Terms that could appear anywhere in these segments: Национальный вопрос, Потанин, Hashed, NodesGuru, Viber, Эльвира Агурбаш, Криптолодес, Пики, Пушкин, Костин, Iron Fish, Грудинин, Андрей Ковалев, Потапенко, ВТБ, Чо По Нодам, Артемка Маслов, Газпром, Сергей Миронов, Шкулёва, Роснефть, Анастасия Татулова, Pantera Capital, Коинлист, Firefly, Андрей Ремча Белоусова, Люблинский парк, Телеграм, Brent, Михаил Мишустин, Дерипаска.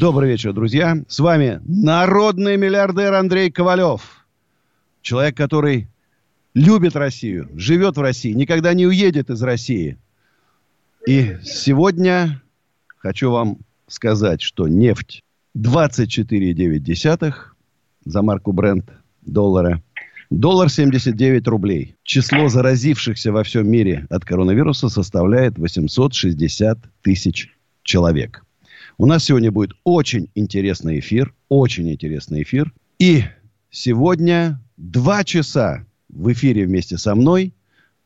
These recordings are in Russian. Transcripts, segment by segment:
Добрый вечер, друзья. С вами народный миллиардер Андрей Ковалев. Человек, который любит Россию, живет в России, никогда не уедет из России. И сегодня хочу вам сказать, что нефть 24,9 за марку Brent доллара. Доллар 79 рублей. Число заразившихся во всем мире от коронавируса составляет 860 тысяч человек. У нас сегодня будет очень интересный эфир. Очень интересный эфир. И сегодня 2 часа в эфире вместе со мной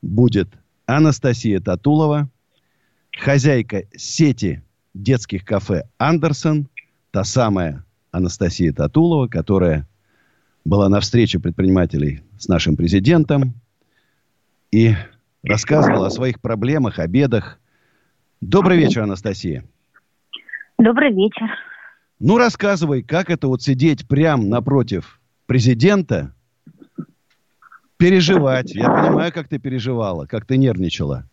будет Анастасия Татулова, хозяйка сети детских кафе «Андерсон». Та самая Анастасия Татулова, которая была на встрече предпринимателей с нашим президентом и рассказывала о своих проблемах, о бедах. Добрый вечер, Анастасия. Добрый вечер. Ну, рассказывай, как это вот сидеть прямо напротив президента, переживать. Я понимаю, как ты переживала, как ты нервничала.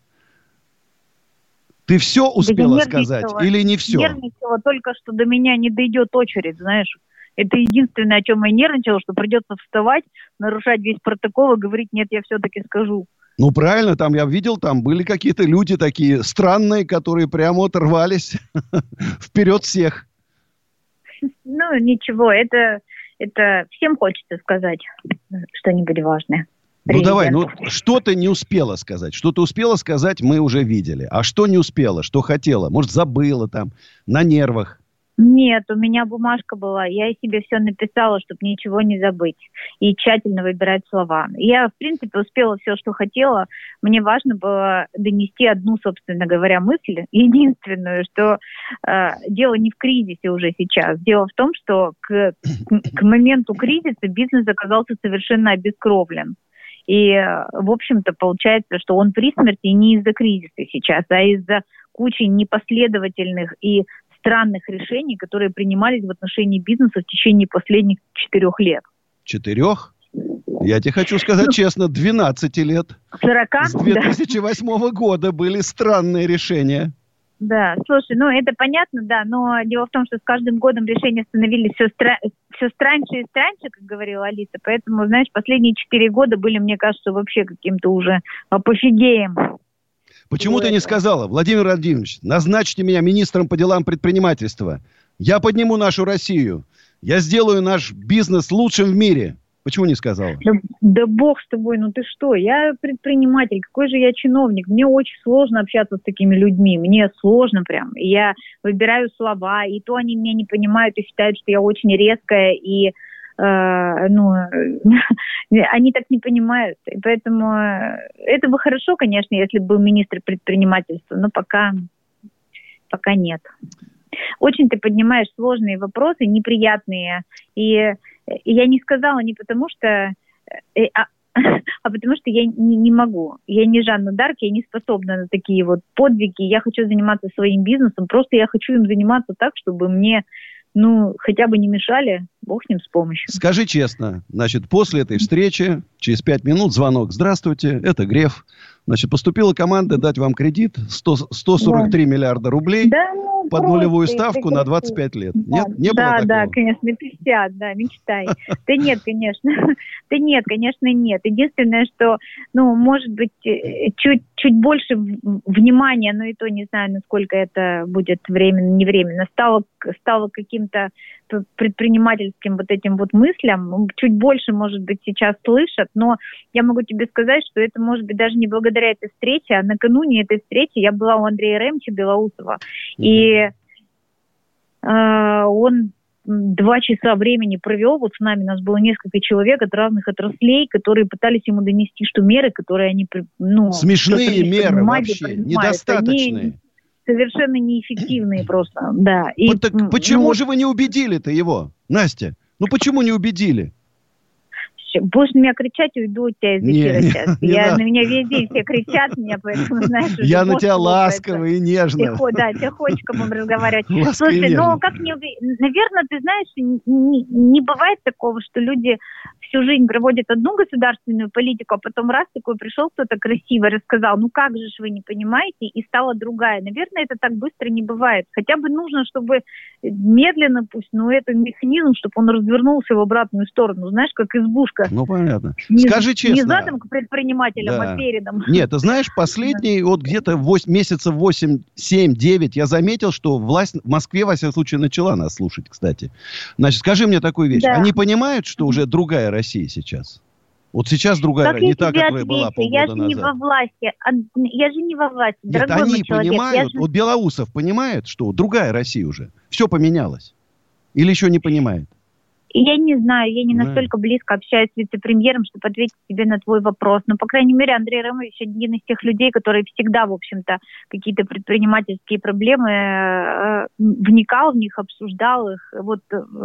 Ты все успела сказать или не все? Нервничала только, что до меня не дойдет очередь, знаешь. Это единственное, о чем я нервничала, что придется вставать, нарушать весь протокол и говорить: нет, я все-таки скажу. Ну, правильно, там я видел, там были какие-то люди такие странные, которые прямо оторвались вперед всех. Ну, ничего, это всем хочется сказать что-нибудь важное. Ну, давай, что ты не успела сказать? Что ты успела сказать, мы уже видели. А что не успела, что хотела? Может, забыла там, на нервах? Нет, у меня бумажка была. Я себе все написала, чтобы ничего не забыть. И тщательно выбирать слова. Я, в принципе, успела все, что хотела. Мне важно было донести одну, собственно говоря, мысль. Единственную, что дело не в кризисе уже сейчас. Дело в том, что к моменту кризиса бизнес оказался совершенно обескровлен. И, в общем-то, получается, что он при смерти не из-за кризиса сейчас, а из-за кучи непоследовательных и странных решений, которые принимались в отношении бизнеса в течение последних 4 лет. 4? Я тебе хочу сказать честно, 12 лет. 40? С 2008 года были странные решения. Да, слушай, ну это понятно, да, но дело в том, что с каждым годом решения становились все страньше и страньше, как говорила Алиса, поэтому, знаешь, последние 4 года были, мне кажется, вообще каким-то уже апофигеем. Почему ты не сказала: Владимир Владимирович, назначьте меня министром по делам предпринимательства, я подниму нашу Россию, я сделаю наш бизнес лучшим в мире? Почему не сказала? Да бог с тобой, ну ты что? Я предприниматель, какой же я чиновник? Мне очень сложно общаться с такими людьми. Мне сложно прям. Я выбираю слова, и то они меня не понимают и считают, что я очень резкая, и они так не понимают. И поэтому это бы хорошо, конечно, если бы был министр предпринимательства, но пока нет. Очень ты поднимаешь сложные вопросы, неприятные, и я не сказала не потому, что... А потому что я не могу. Я не Жанна Дарк, я не способна на такие вот подвиги. Я хочу заниматься своим бизнесом. Просто я хочу им заниматься так, чтобы мне, хотя бы не мешали. Бог с ним, с помощью. Скажи честно, значит, после этой встречи, через 5 минут звонок: здравствуйте, это Греф. Значит, поступила команда дать вам кредит 143 миллиарда рублей. Да, под нулевую ставку на 25 лет. Да, нет, не было такого? Да, конечно, 50, да, мечтай. Да нет, конечно. Да нет, конечно, нет. Единственное, что, может быть, чуть больше внимания, но и то не знаю, насколько это будет временно, не временно, стало каким-то предпринимательским вот этим вот мыслям. Чуть больше, может быть, сейчас слышат, но я могу тебе сказать, что это, может быть, даже не благодаря этой встрече, а накануне этой встречи я была у Андрея Ремча Белоусова. И он 2 часа времени провел вот с нами. Нас было несколько человек от разных отраслей, которые пытались ему донести, что меры, которые они... смешные меры вообще, недостаточные. Они совершенно неэффективные просто, да. И, почему же вы не убедили-то его, Настя? Ну почему не убедили? Будешь на меня кричать, уйду от тебя из эфира сейчас. На меня везде все кричат, меня, поэтому, знаешь... Я на тебя ласково и нежно. Тихонечко будем разговаривать. Слушай, как не... Наверное, ты знаешь, не бывает такого, что люди всю жизнь проводят одну государственную политику, а потом раз такой пришел кто-то красивый, рассказал, ну как же вы не понимаете, и стала другая. Наверное, это так быстро не бывает. Хотя бы нужно, чтобы медленно пусть, но этот механизм, чтобы он развернулся в обратную сторону, знаешь, как избушка. Ну, понятно. Скажи честно. Не задом к предпринимателям, а передом. Нет, ты знаешь, последние вот где-то месяцев 8-7-9 я заметил, что власть в Москве, во всяком случае, начала нас слушать, кстати. Значит, скажи мне такую вещь. Да. Они понимают, что уже другая Россия сейчас? Вот сейчас другая, как не та, которая была полгода назад. Я же не во власти, дорогой человек. Нет, они понимают, вот Белоусов понимает, что другая Россия уже. Все поменялось. Или еще не понимает? Я не знаю, я не настолько близко общаюсь с вице-премьером, чтобы ответить тебе на твой вопрос. Но, по крайней мере, Андрей Ремович один из тех людей, которые всегда, в общем-то, какие-то предпринимательские проблемы вникал в них, обсуждал их. Вот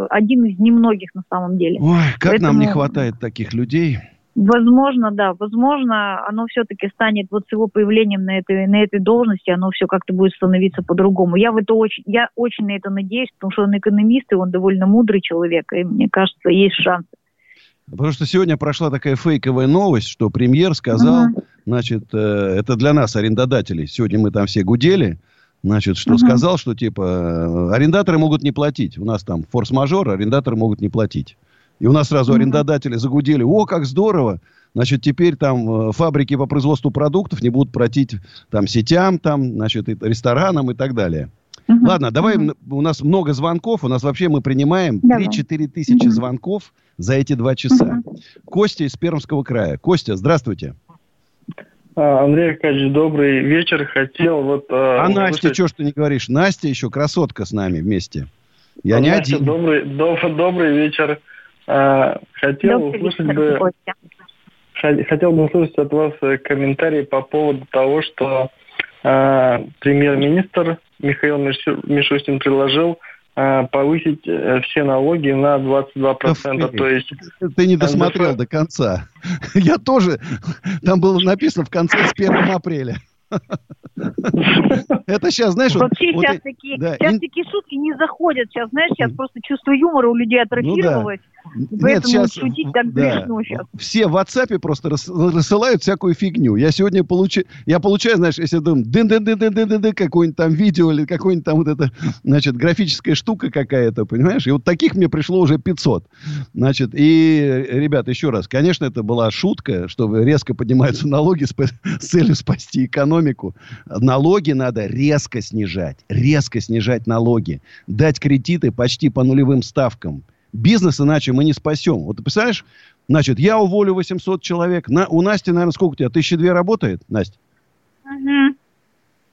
один из немногих на самом деле. Ой, как нам не хватает таких людей. Возможно, да. Возможно, оно все-таки станет вот с его появлением на этой должности, оно все как-то будет становиться по-другому. Я очень на это надеюсь, потому что он экономист, и он довольно мудрый человек, и мне кажется, есть шансы. Потому что сегодня прошла такая фейковая новость, что премьер сказал, значит, это для нас, арендодателей, сегодня мы там все гудели, значит, что сказал, что типа арендаторы могут не платить. У нас там форс-мажор, арендаторы могут не платить. И у нас сразу арендодатели загудели. О, как здорово! Значит, теперь там фабрики по производству продуктов не будут платить там сетям, там, значит, ресторанам и так далее. Ладно, давай, у нас много звонков. У нас вообще мы принимаем 3-4 тысячи звонков за эти 2 часа. Костя из Пермского края. Костя, здравствуйте. Андрей Аркадьевич, добрый вечер. Хотел вот... Настя, что ж ты не говоришь? Настя еще красотка с нами вместе. Я не Настя, один. Добрый вечер. Хотел бы услышать от вас комментарий по поводу того, что премьер-министр Михаил Мишустин предложил повысить все налоги на 22%. То есть ты не досмотрел до конца. Я тоже. Там было написано в конце с 1 апреля. Это сейчас, знаешь... Вообще вот, сейчас такие шутки не заходят. Сейчас, знаешь, просто чувство юмора у людей атрофировалось. Поэтому сейчас, шутить так грешно сейчас. Все в WhatsApp просто рассылают всякую фигню. Я сегодня получаю, знаешь, если думаю, дын-дын-дын-дын-дын-дын, какое-нибудь там видео или какое-нибудь там вот это, значит, графическая штука какая-то, понимаешь? И вот таких мне пришло уже 500. Значит, и, ребят, еще раз, конечно, это была шутка, что резко поднимаются налоги с целью спасти экономику. Налоги надо резко снижать налоги, дать кредиты почти по нулевым ставкам. Бизнес иначе мы не спасем. Вот ты представляешь, значит, я уволю 800 человек. У Насти, наверное, сколько у тебя? 1200 работает, Настя? Угу.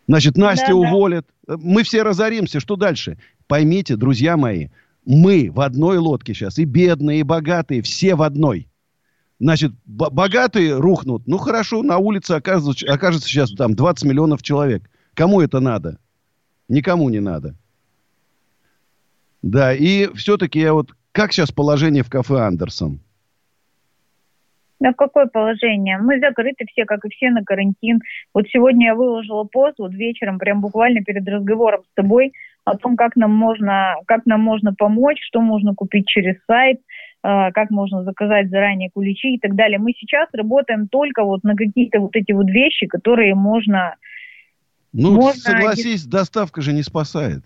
Значит, Настя уволит. Мы все разоримся. Что дальше? Поймите, друзья мои, мы в одной лодке сейчас. И бедные, и богатые. Все в одной. Значит, богатые рухнут. Ну, хорошо, на улице окажется сейчас там 20 миллионов человек. Кому это надо? Никому не надо. Да, и все-таки как сейчас положение в кафе «Андерсон»? Ну, какое положение? Мы закрыты все, как и все, на карантин. Вот сегодня я выложила пост, вот вечером, прям буквально перед разговором с тобой, о том, как нам можно помочь, что можно купить через сайт, как можно заказать заранее куличи и так далее. Мы сейчас работаем только вот на какие-то вот эти вот вещи, которые можно... согласись, доставка же не спасает.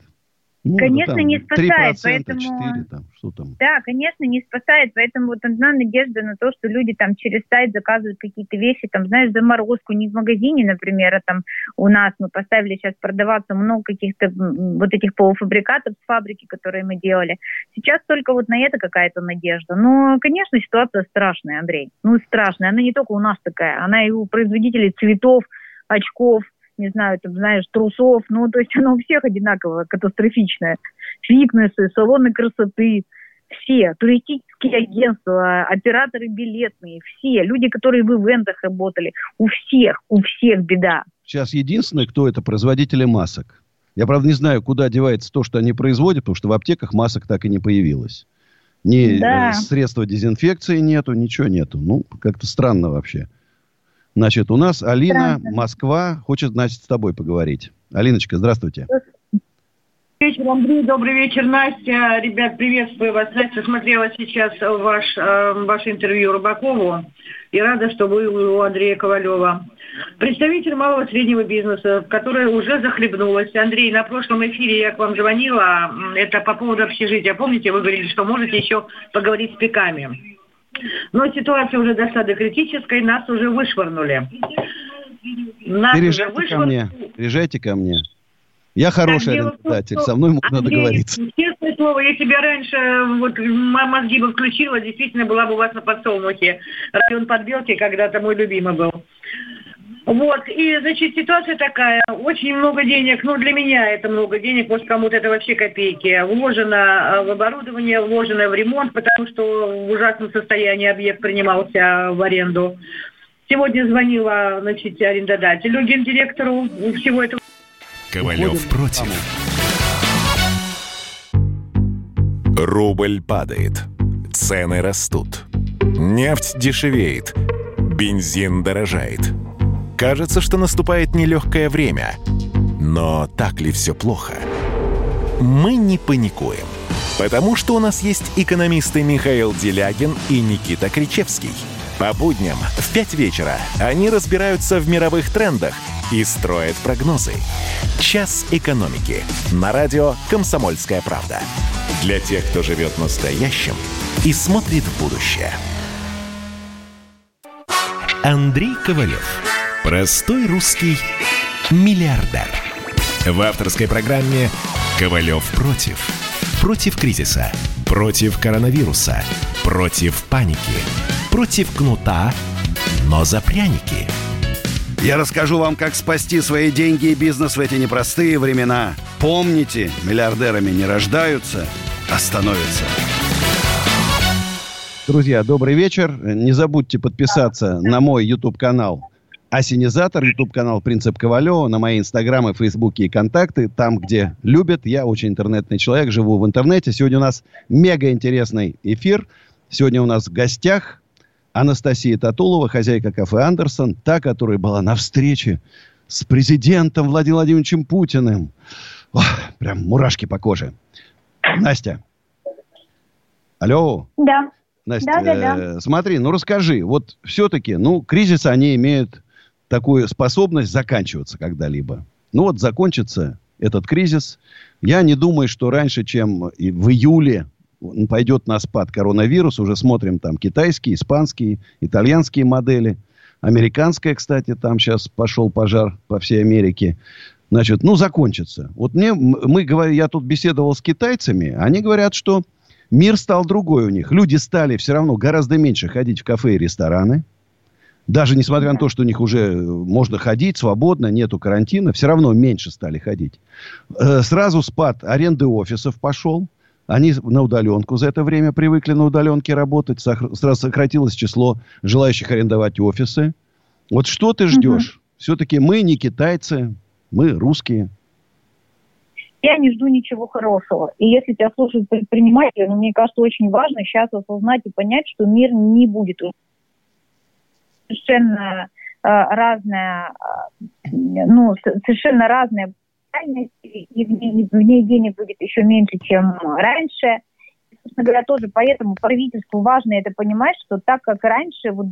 Конечно, не спасает, 3%, поэтому... 4, там, что там? Да, конечно, не спасает, поэтому вот одна надежда на то, что люди там через сайт заказывают какие-то вещи, там, знаешь, заморозку не в магазине, например, а там у нас мы поставили сейчас продаваться много каких-то вот этих полуфабрикатов с фабрики, которые мы делали. Сейчас только вот на это какая-то надежда. Но, конечно, ситуация страшная, Андрей. Страшная. Она не только у нас такая, она и у производителей цветов, очков, не знаю, там, знаешь, трусов, то есть оно у всех одинаково катастрофичное. Фитнесы, салоны красоты, все, туристические агентства, операторы билетные, все, люди, которые в ивентах работали, у всех беда. Сейчас единственное, кто это, производители масок. Я, правда, не знаю, куда девается то, что они производят, потому что в аптеках масок так и не появилось. Ни средства дезинфекции нету, ничего нету. Ну, как-то странно вообще. Значит, у нас Алина, Москва, хочет, значит, с тобой поговорить. Алиночка, здравствуйте. Добрый вечер, Андрей. Добрый вечер, Настя. Ребят, приветствую вас. Настя, смотрела сейчас ваше интервью Рыбакову. И рада, что вы у Андрея Ковалева. Представитель малого и среднего бизнеса, которая уже захлебнулась. Андрей, на прошлом эфире я к вам звонила. Это по поводу общежития. Помните, вы говорили, что можете еще поговорить с пеками. Но ситуация уже дошла до критической. Нас уже вышвырнули. Переезжайте ко мне. Я хороший арендодатель, со мной надо договориться. Честное слово, я тебя раньше мозги бы включила, действительно была бы у вас на Подсолнухе. Район Подбелки когда-то мой любимый был. Вот, и, значит, ситуация такая, очень много денег, ну, для меня это много денег, может, кому-то это вообще копейки, вложено в оборудование, вложено в ремонт, потому что в ужасном состоянии объект принимался в аренду. Сегодня звонила, значит, арендодателю, гендиректору всего этого. Ковалев против. Рубль падает. Цены растут. Нефть дешевеет. Бензин дорожает. Кажется, что наступает нелегкое время. Но так ли все плохо? Мы не паникуем. Потому что у нас есть экономисты Михаил Делягин и Никита Кричевский. По будням в 5 вечера они разбираются в мировых трендах и строят прогнозы. «Час экономики» на радио «Комсомольская правда». Для тех, кто живет настоящим и смотрит в будущее. Андрей Ковалев. Простой русский миллиардер. В авторской программе «Ковалев против». Против кризиса. Против коронавируса. Против паники. Против кнута, но за пряники. Я расскажу вам, как спасти свои деньги и бизнес в эти непростые времена. Помните, миллиардерами не рождаются, а становятся. Друзья, добрый вечер. Не забудьте подписаться на мой YouTube-канал «Ассенизатор», YouTube-канал «Принцип Ковалева», на мои инстаграмы, фейсбуки и контакты, там, где любят. Я очень интернетный человек, живу в интернете. Сегодня у нас мега интересный эфир. Сегодня у нас в гостях Анастасия Татулова, хозяйка кафе «Андерсон», та, которая была на встрече с президентом Владимиром Владимировичем Путиным. Ох, прям мурашки по коже. Настя. Алло. Да. Настя, да. Смотри, ну расскажи. Вот все-таки, ну, кризисы, они имеют такую способность заканчиваться когда-либо. Ну вот закончится этот кризис. Я не думаю, что раньше, чем в июле, пойдет на спад коронавирус. Уже смотрим там китайские, испанские, итальянские модели. Американская, кстати, там сейчас пошел пожар по всей Америке. Значит, ну, закончится. Вот я тут беседовал с китайцами. Они говорят, что мир стал другой у них. Люди стали все равно гораздо меньше ходить в кафе и рестораны. Даже несмотря на то, что у них уже можно ходить свободно, нету карантина, все равно меньше стали ходить. Сразу спад аренды офисов пошел. Они на удаленку за это время привыкли на удаленке работать. Сразу сократилось число желающих арендовать офисы. Вот что ты ждешь? Угу. Все-таки мы не китайцы, мы русские. Я не жду ничего хорошего. И если тебя слушают предприниматели, ну, мне кажется, очень важно сейчас осознать и понять, что мир не будет совершенно разная, ну, совершенно разная. И в ней денег будет еще меньше, чем раньше. Собственно говоря, тоже поэтому правительству важно это понимать, что так как раньше вот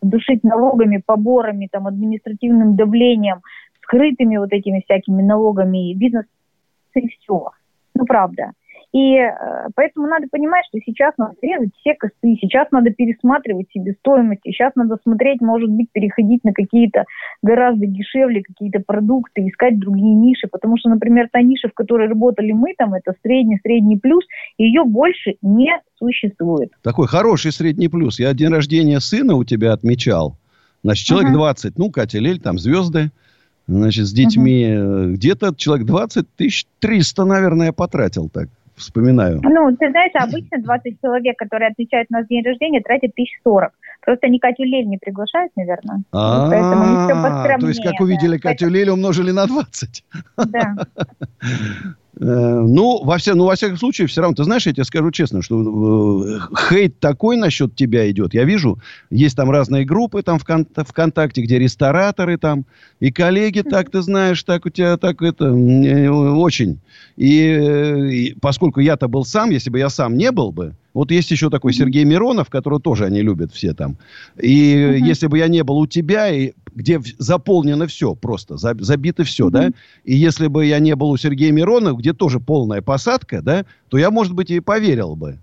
душить налогами, поборами, там, административным давлением, скрытыми вот этими всякими налогами, бизнес и все. Ну, правда. И поэтому надо понимать, что сейчас надо резать все косты, сейчас надо пересматривать себестоимость, сейчас надо смотреть, может быть, переходить на какие-то гораздо дешевле какие-то продукты, искать другие ниши, потому что, например, та ниша, в которой работали мы, там, это средний плюс, ее больше не существует. Такой хороший средний плюс. Я день рождения сына у тебя отмечал. Значит, человек 20, ну, Катя Лель, там, звезды. Значит, с детьми где-то человек 20 300, наверное, потратил так. Вспоминаю. Ну, ты знаешь, обычно 20 человек, которые отмечают у нас день рождения, тратят 1040. Просто они Катю Лель не приглашают, наверное. Поэтому они все поскромнее. То есть, как увидели Катю Лель, умножили на 20. Да. Ну, во всяком случае, все равно, ты знаешь, я тебе скажу честно, что хейт такой насчет тебя идет. Я вижу, есть там разные группы там ВКонтакте, где рестораторы там, и коллеги, так ты знаешь, так у тебя, так это, очень. И поскольку я-то был сам, если бы я сам не был бы, вот есть еще такой Сергей Миронов, которого тоже они любят все там. И если бы я не был у тебя, и где заполнено все просто, забито все, да? И если бы я не был у Сергея Миронова, где тоже полная посадка, да, то я, может быть, и поверил бы.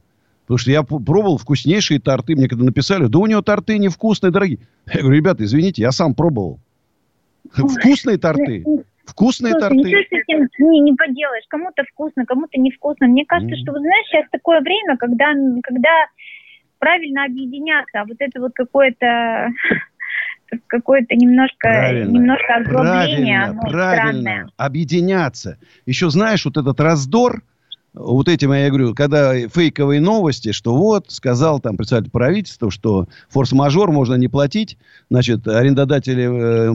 Потому что я пробовал вкуснейшие торты. Мне когда написали, да у него торты невкусные, дорогие. Я говорю, ребята, извините, я сам пробовал. Вкусные торты. Вкусные торты. Ничего с этим не поделаешь. Кому-то вкусно, кому-то невкусно. Мне кажется, что, вот, знаешь, сейчас такое время, когда правильно объединяться. А вот это вот какое-то немножко ограбление. Правильно. Объединяться. Еще знаешь, вот этот раздор, вот этим я говорю, когда фейковые новости, что вот, сказал там представитель правительства, что форс-мажор можно не платить, значит, арендаторы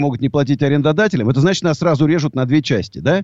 могут не платить арендодателям, это значит, нас сразу режут на две части, да?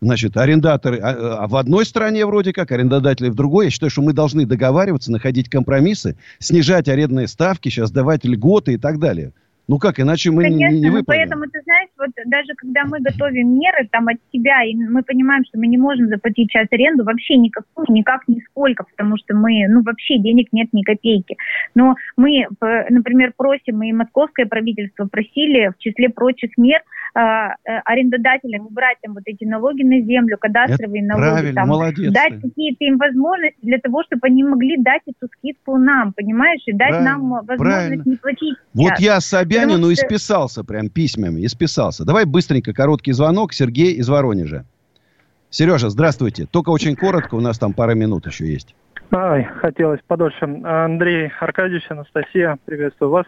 Значит, арендаторы в одной стране вроде как, арендодатели в другой. Я считаю, что мы должны договариваться, находить компромиссы, снижать арендные ставки, сейчас давать льготы и так далее. Ну как, иначе мы не выполним. Поэтому, ты знаешь, вот даже когда мы готовим меры там от себя, и мы понимаем, что мы не можем заплатить сейчас аренду вообще никакую, никак, нисколько, потому что мы, ну вообще денег нет ни копейки. Но мы, например, просим, и московское правительство просили в числе прочих мер арендодателям убрать там вот эти налоги на землю, кадастровые налоги, там, дать какие-то им возможности для того, чтобы они могли дать эту скидку нам, понимаешь, и дать нам возможность не платить. Вот я Собянину исписался прям письмами, исписался. Давай быстренько короткий звонок. Сергей из Воронежа. Сережа, здравствуйте. Только очень коротко, у нас там пара минут еще есть. Ай, хотелось подольше. Андрей Аркадьевич, Анастасия, приветствую вас.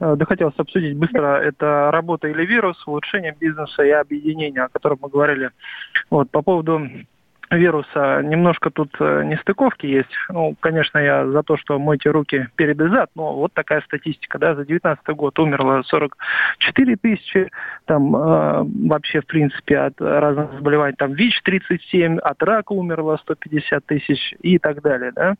Да, хотелось обсудить быстро. Это работа или вирус, улучшение бизнеса и объединение, о котором мы говорили. Вот, по поводу вируса немножко тут нестыковки есть. Ну, конечно, я за то, что мойте руки перед и зад, но вот такая статистика, да, за 2019 год умерло 44 тысячи, там вообще, в принципе, от разных заболеваний, там ВИЧ 37, от рака умерло 150 тысяч и так далее, да.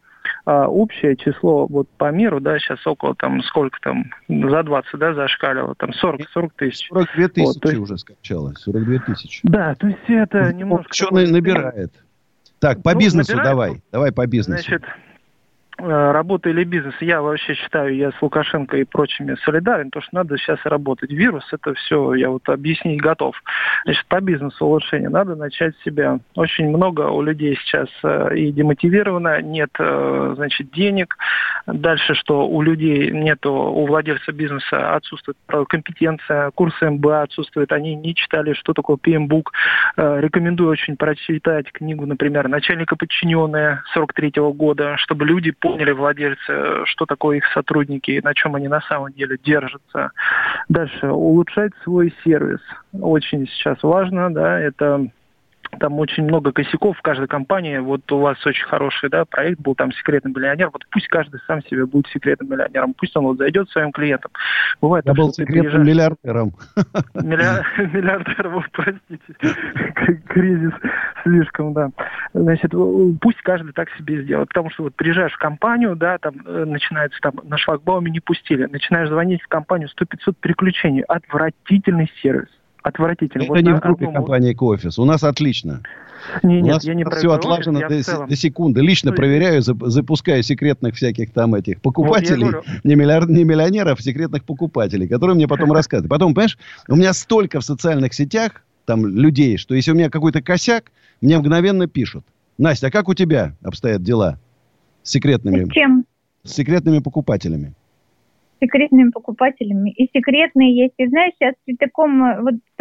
А общее число вот по миру, да, сейчас около там, сколько там, за 20, да, зашкаливало, там 40 тысяч. 42 тысячи вот, уже скачалось, 42 тысячи. Да, то есть это немножко... Что набирает? Так, по бизнесу набирает, давай по бизнесу. Значит, работа или бизнес, я вообще считаю, я с Лукашенко и прочими солидарен, то что надо сейчас работать. Вирус, это все, я вот объяснить готов. Значит, по бизнесу улучшение, надо начать с себя. Очень много у людей сейчас и демотивировано, нет, значит, денег. Дальше, что у людей нету, у владельца бизнеса отсутствует компетенция, курсы МБА отсутствуют, они не читали, что такое PMBOK. Рекомендую очень прочитать книгу, например, «Начальник и подчиненные» 43-го года, чтобы люди поняли, владельцы, что такое их сотрудники и на чем они на самом деле держатся. Дальше, улучшать свой сервис. Очень сейчас важно, да, это... Там очень много косяков в каждой компании. Вот у вас очень хороший, да, проект был, там секретный миллионер. Вот пусть каждый сам себе будет секретным миллионером. Пусть он вот зайдет своим клиентам. Бывает, я был секретным миллиардером. Миллиардером, простите. Кризис слишком, да. Значит, пусть каждый так себе сделает. Потому что вот приезжаешь в компанию, да, там начинается, там на шлагбауме не пустили. Начинаешь звонить в компанию, 100-500 переключений. Отвратительный сервис. Отвратительно. Это вот не в группе компании «Экоофис». У нас отлично. Нет, у нас я не все отлажено до секунды. Лично проверяю, запускаю секретных всяких там этих покупателей. Вот не миллионеров, а секретных покупателей, которые мне потом рассказывают. Потом, понимаешь, у меня столько в социальных сетях там людей, что если у меня какой-то косяк, мне мгновенно пишут. Настя, а как у тебя обстоят дела с секретными, покупателями? Секретными покупателями. И секретные есть. И знаешь, сейчас при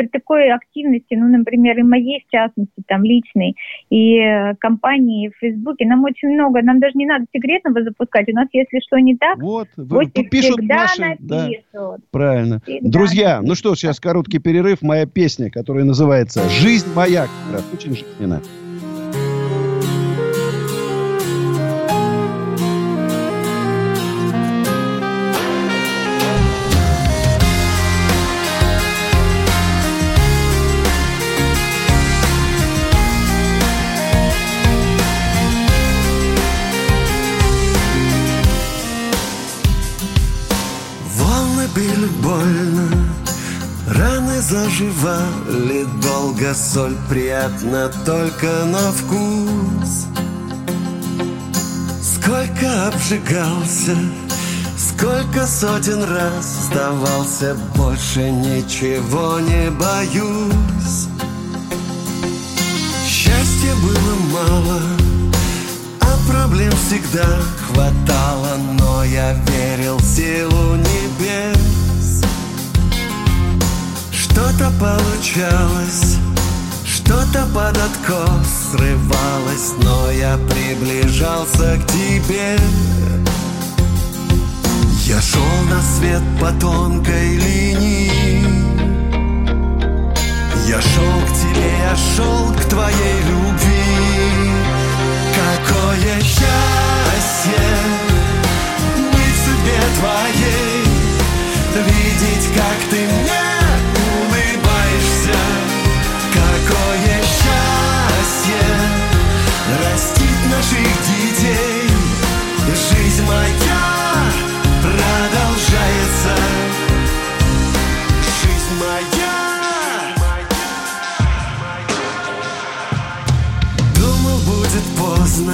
такой активности, ну, например, и моей, в частности, там, личной, и компании, и в Фейсбуке, нам очень много, нам даже не надо секретного запускать. У нас, если что не так, вот, пишут наши. Да, правильно. Всегда. Друзья, ну что, сейчас короткий перерыв. Моя песня, которая называется «Жизнь моя». Очень жизненная. были больно, раны заживали долго, соль приятна только на вкус. Сколько обжигался, сколько сотен раз сдавался, больше ничего не боюсь. Счастья было мало, а проблем всегда хватало, но я верил в силу небес. Что-то получалось, что-то под откос срывалось, но я приближался к тебе. Я шел на свет по тонкой линии, я шел к тебе, я шел к твоей любви. Какое счастье быть в судьбе твоей, видеть, как ты мне улыбаешься. Какое счастье растить наших детей. Жизнь моя продолжается, жизнь моя. Поздно,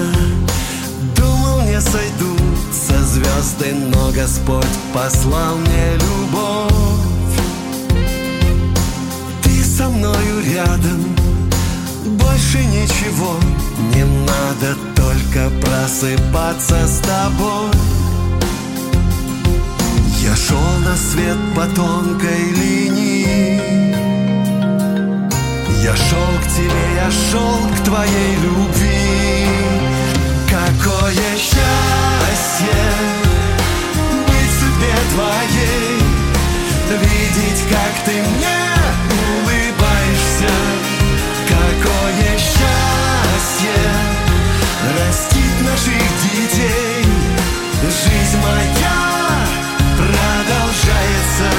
думал, не сойду со звезды, но Господь послал мне любовь. Ты со мною рядом, больше ничего не надо, только просыпаться с тобой. Я шел на свет по тонкой линии, я шел к тебе, я шел к твоей любви. Какое счастье быть в судьбе твоей, видеть, как ты мне улыбаешься. Какое счастье растить наших детей. Жизнь моя продолжается.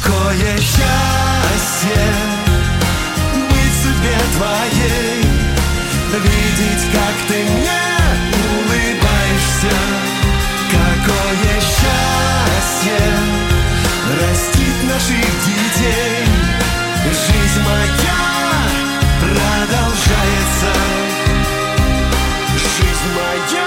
Какое счастье быть в судьбе твоей, видеть, как ты мне улыбаешься. Какое счастье растить наших детей. Жизнь моя продолжается, жизнь моя.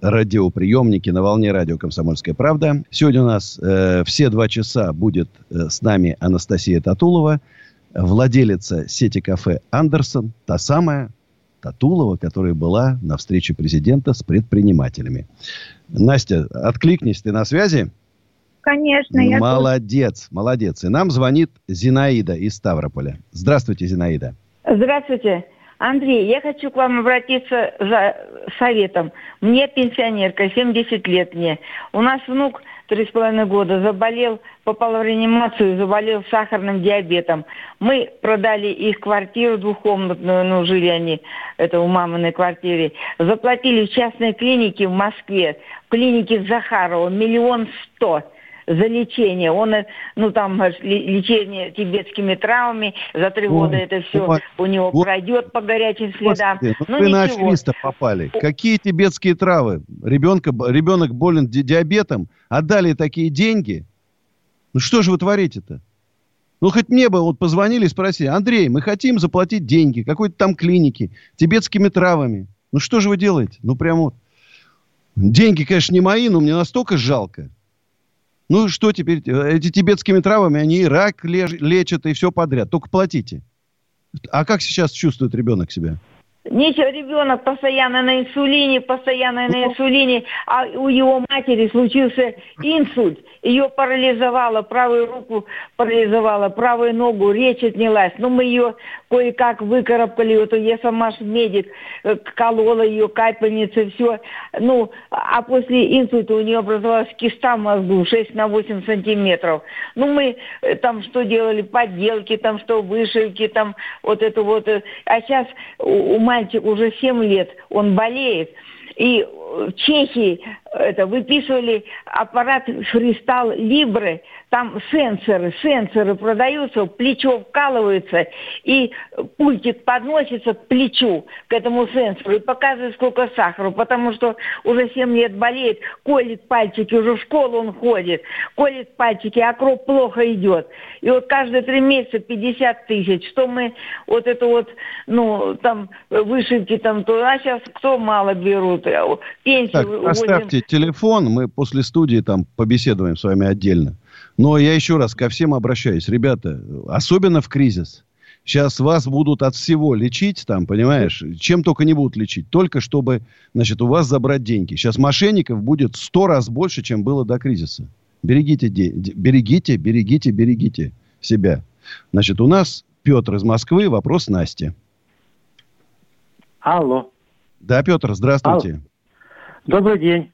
радиоприемники на волне радио «Комсомольская правда». Сегодня у нас все 2 часа будет с нами Анастасия Татулова, владелица сети кафе «Андерсон», та самая Татулова, которая была на встрече президента с предпринимателями. Настя, откликнись, ты на связи? Конечно, я... Молодец, молодец. И нам звонит Зинаида из Ставрополя. Здравствуйте, Зинаида. Здравствуйте. Андрей, я хочу к вам обратиться за советом. Мне пенсионерка, 70 лет мне. У нас внук 3,5 года заболел, попал в реанимацию, заболел сахарным диабетом. Мы продали их квартиру двухкомнатную, ну, жили они это, у маминой квартире. Заплатили в частной клинике в Москве, в клинике Захарова, 1 100 000. за лечение. Он, ну, там, лечение тибетскими травами, за 3 года это все у него пройдет по горячим следам. Ну, вы на афериста попали. Какие тибетские травы? Ребенок болен диабетом, отдали такие деньги. Ну, что же вы творите-то? Ну, хоть мне бы вот позвонили и спросили: Андрей, мы хотим заплатить деньги какой-то там клинике тибетскими травами. Ну, что же вы делаете? Ну, прямо вот. Деньги, конечно, не мои, но мне настолько жалко. Ну, что теперь? Эти тибетскими травами, они и рак лечат, и все подряд. Только платите. А как сейчас чувствует ребенок себя? Ничего, ребенок постоянно на инсулине, а у его матери случился инсульт. Ее парализовало, правую руку парализовало, правую ногу, речь отнялась. Но мы ее кое-как выкарабкали, вот я сама медик, колола ее, капельницы, все. Ну, а после инсульта у нее образовалась киста в мозгу 6x8 сантиметров. Ну, мы там что делали, подделки, там что, вышивки, там вот это вот. А сейчас у мальчик уже 7 лет, он болеет. И в Чехии выписывали аппарат «Кристалл Либре», там сенсоры продаются, плечо вкалывается, и пультик подносится к плечу, к этому сенсору, и показывает, сколько сахара, потому что уже 7 лет болеет, колет пальчики, уже в школу он ходит, колет пальчики, а кровь плохо идет. И вот каждые 3 месяца 50 тысяч, что мы вот это вот, ну, там, вышивки там, то, а сейчас кто мало берут, пенсию. Так, оставьте телефон, мы после студии там побеседуем с вами отдельно. Но я еще раз ко всем обращаюсь. Ребята, особенно в кризис. Сейчас вас будут от всего лечить, там, понимаешь? Чем только не будут лечить. Только чтобы, значит, у вас забрать деньги. Сейчас мошенников будет 100 раз больше, чем было до кризиса. Берегите себя. Значит, у нас Петр из Москвы. Вопрос Насте. Алло. Да, Петр, здравствуйте. Алло. Добрый день.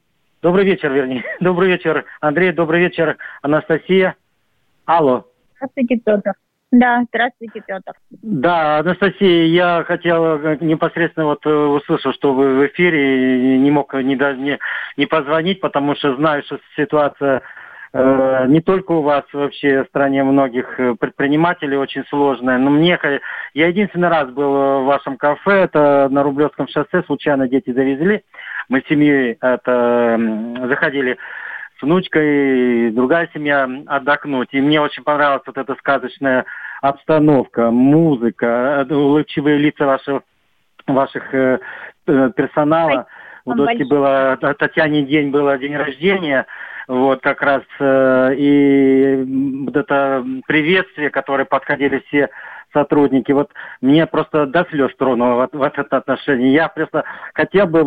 Добрый вечер, вернее. Добрый вечер, Андрей. Добрый вечер, Анастасия. Алло. Здравствуйте, Петр. Да, здравствуйте, Петр. Да, Анастасия, я хотел непосредственно вот услышал, что вы в эфире, и не мог не позвонить, потому что знаю, что ситуация не только у вас вообще в стране многих предпринимателей очень сложная. Но я единственный раз был в вашем кафе, это на Рублевском шоссе, случайно дети завезли. Мы с семьей заходили с внучкой, другая семья отдохнуть. И мне очень понравилась вот эта сказочная обстановка, музыка, улыбчивые лица ваших персонала. У дочки было, Татьяне день рождения. Вот как раз и вот это приветствие, которое подходили все сотрудники. Вот мне просто до слез тронуло в это отношение. Я просто хотя бы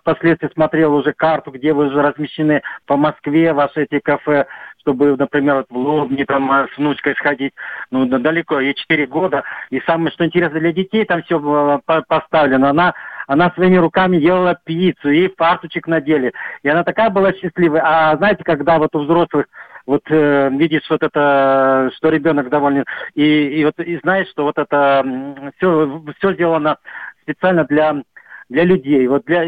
впоследствии смотрел уже карту, где вы уже размещены по Москве, ваши эти кафе, чтобы, например, в Лобни там с внучкой сходить. Ну, далеко, ей 4 года. И самое, что интересно, для детей там все было поставлено. Она своими руками делала пиццу, ей фартучек надели. И она такая была счастливая. А знаете, когда вот у взрослых видишь вот это, что ребенок доволен, и знаешь, что вот это все сделано специально для людей, вот для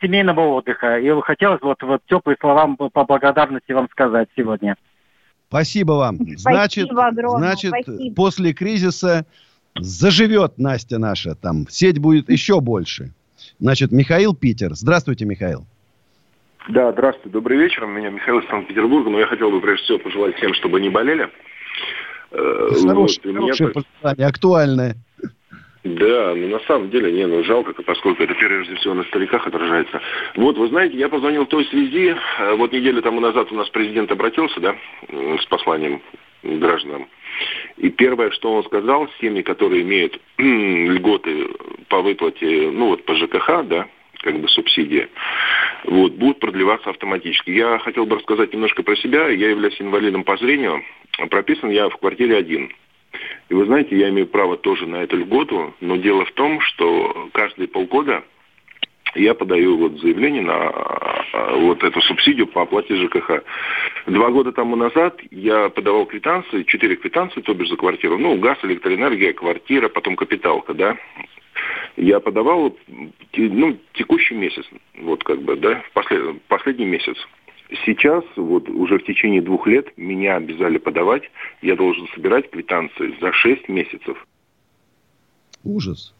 семейного отдыха. И хотелось вот теплые слова по благодарности вам сказать сегодня. Спасибо вам. Спасибо. После кризиса заживет Настя наша, там сеть будет еще больше. Значит, Михаил, Питер. Здравствуйте, Михаил. Да, здравствуйте, добрый вечер. Меня Михаил из Санкт-Петербурга, но я хотел бы прежде всего пожелать всем, чтобы не болели. Хорошее пожелание, актуальное. Да, ну на самом деле, жалко, поскольку это прежде всего на стариках отражается. Вот, вы знаете, я позвонил в той связи, вот неделю тому назад у нас президент обратился, да, с посланием гражданам. И первое, что он сказал, семьи, которые имеют льготы по выплате, по ЖКХ, да, субсидия, будут продлеваться автоматически. Я хотел бы рассказать немножко про себя. Я являюсь инвалидом по зрению. Прописан я в квартире один. И вы знаете, я имею право тоже на эту льготу, но дело в том, что каждые полгода я подаю заявление на эту субсидию по оплате ЖКХ. 2 года тому назад я подавал квитанции, 4 квитанции, то бишь за квартиру. Газ, электроэнергия, квартира, потом капиталка, да. Я подавал, текущий месяц, последний месяц. Сейчас, вот уже в течение 2 лет, меня обязали подавать, я должен собирать квитанции за 6 месяцев. Ужас.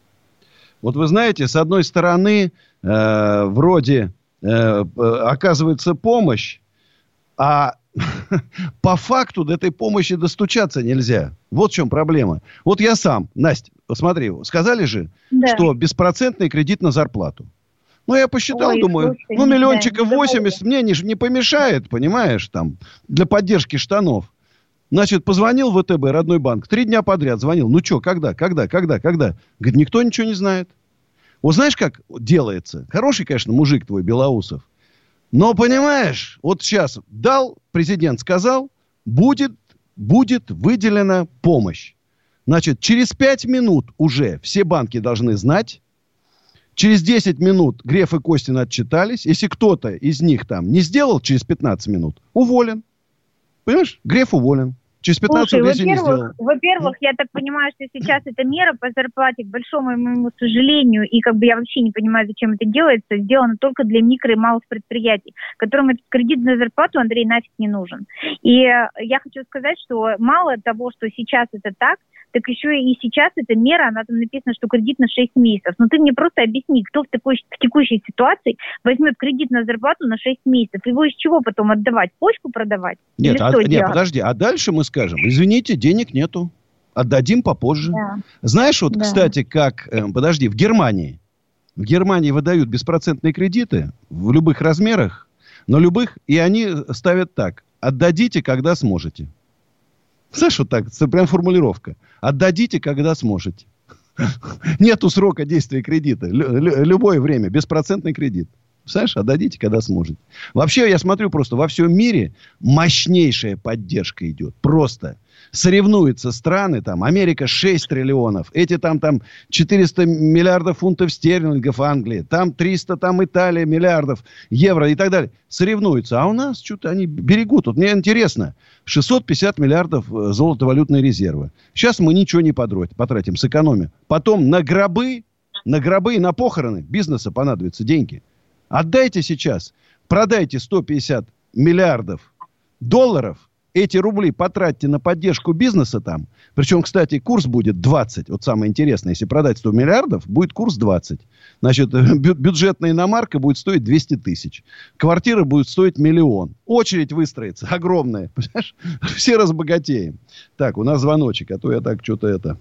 Вот вы знаете, с одной стороны, вроде оказывается помощь, а по факту до этой помощи достучаться нельзя. Вот в чем проблема. Вот я сам, Настя, смотри, сказали же, что беспроцентный кредит на зарплату. Ну, я посчитал, думаю, слушай, ну, 80 миллионов мне не помешает, понимаешь, там, для поддержки штанов. Значит, позвонил в ВТБ, родной банк, 3 дня подряд звонил. Ну, что, когда? Говорит, никто ничего не знает. Вот знаешь, как делается? Хороший, конечно, мужик твой, Белоусов. Но, понимаешь, вот сейчас дал, президент сказал, будет выделена помощь. Значит, через 5 минут уже все банки должны знать. Через 10 минут Греф и Костин отчитались. Если кто-то из них там не сделал через 15 минут, уволен. Понимаешь? Греф уволен. Через 15 минут не сделал. Во-первых, я так понимаю, что сейчас эта мера по зарплате, к большому моему сожалению, и как бы я вообще не понимаю, зачем это делается, сделана только для микро- и малых предприятий, которым этот кредит на зарплату, Андрей, нафиг не нужен. И я хочу сказать, что мало того, что сейчас это так еще и сейчас эта мера, она там написана, что кредит на 6 месяцев. Но ты мне просто объясни, кто в текущей ситуации возьмет кредит на зарплату на 6 месяцев? Его из чего потом отдавать? Почку продавать? Нет, подожди. А дальше мы скажем, извините, денег нету. Отдадим попозже. Да. Знаешь, вот, кстати, как... в Германии. В Германии выдают беспроцентные кредиты в любых размерах, но любых, и они ставят так. Отдадите, когда сможете. Знаешь, вот так, прям формулировка. Отдадите, когда сможете. Нету срока действия кредита. Любое время. Беспроцентный кредит. Знаешь, отдадите, когда сможете. Вообще, я смотрю, просто во всем мире мощнейшая поддержка идет. Просто соревнуются страны. Там Америка 6 триллионов. Эти там 400 миллиардов фунтов стерлингов Англии. Там 300, там Италия миллиардов евро и так далее. Соревнуются. А у нас что-то они берегут. Вот мне интересно. 650 миллиардов золотовалютные резервы. Сейчас мы ничего не потратим. Сэкономим. Потом на гробы и на похороны бизнеса понадобятся деньги. Отдайте сейчас, продайте 150 миллиардов долларов, эти рубли потратьте на поддержку бизнеса там. Причем, кстати, курс будет 20. Вот самое интересное, если продать 100 миллиардов, будет курс 20. Значит, бюджетная иномарка будет стоить 200 тысяч. Квартира будет стоить 1 миллион. Очередь выстроится огромная. Понимаешь? Все разбогатеем. Так, у нас звоночек, а то я так что-то это...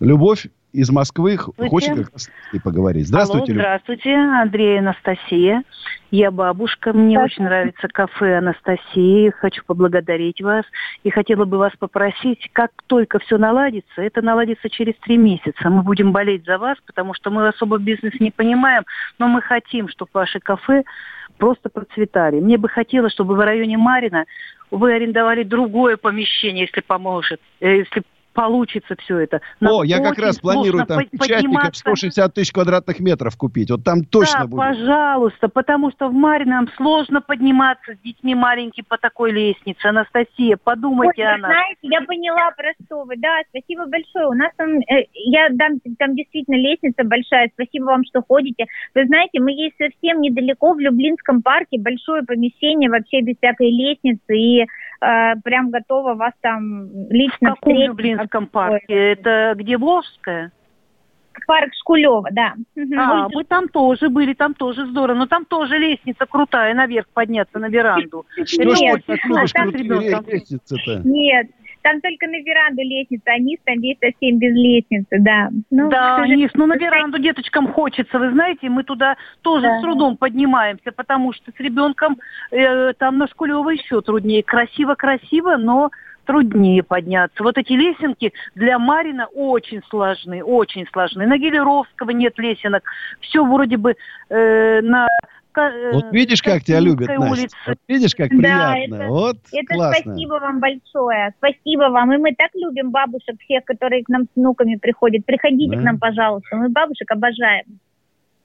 Любовь из Москвы хочет как раз и поговорить. Здравствуйте. Алло, здравствуйте, Андрей, Анастасия. Я бабушка. Мне очень нравится кафе Анастасии. Хочу поблагодарить вас. И хотела бы вас попросить, как только все наладится, это наладится через 3 месяца. Мы будем болеть за вас, потому что мы особо бизнес не понимаем, но мы хотим, чтобы ваши кафе просто процветали. Мне бы хотелось, чтобы в районе Марина вы арендовали другое помещение, если поможет, если получится все это. Я как раз планирую там печатников 160 тысяч квадратных метров купить. Вот там точно будет. Да, пожалуйста, потому что в Маре нам сложно подниматься с детьми маленькими по такой лестнице. Анастасия, подумайте о нас. Знаете, я поняла про что вы. Да, спасибо большое. У нас там, там действительно лестница большая. Спасибо вам, что ходите. Вы знаете, мы есть совсем недалеко в Люблинском парке. Большое помещение вообще без всякой лестницы. И прям готова вас там лично встретить. В каком Люблинском парке? Это где, Волжская? Парк Шкулёва, да. Вы там тоже были, там тоже здорово. Но там тоже лестница крутая, наверх подняться на веранду. Нет, там только на веранду лестница, а низ там есть совсем без лестницы, да. Низ, на веранду деточкам хочется, вы знаете, мы туда тоже с трудом поднимаемся, потому что с ребенком там на Шкулёва еще труднее. Красиво, но труднее подняться. Вот эти лесенки для Марина очень сложны. На Гелеровского нет лесенок. Все вроде бы на... Вот видишь, как тебя любят, Настя. Вот видишь, как приятно. Это классно. Спасибо вам большое. Спасибо вам. И мы так любим бабушек всех, которые к нам с внуками приходят. Приходите к нам, пожалуйста. Мы бабушек обожаем.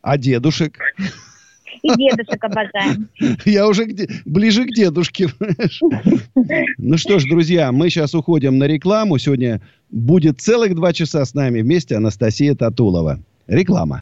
А дедушек? И дедушек обожаем. Я уже ближе к дедушке. Ну что ж, друзья, мы сейчас уходим на рекламу. Сегодня будет целых 2 часа с нами вместе Анастасия Татулова. Реклама.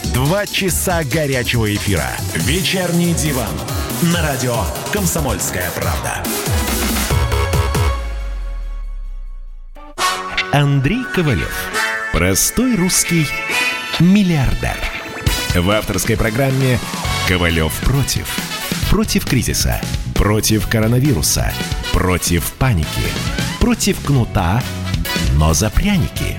2 часа горячего эфира. «Вечерний диван» на радио «Комсомольская правда». Андрей Ковалев. Простой русский миллиардер. В авторской программе «Ковалев против». Против кризиса. Против коронавируса. Против паники. Против кнута. Но за пряники.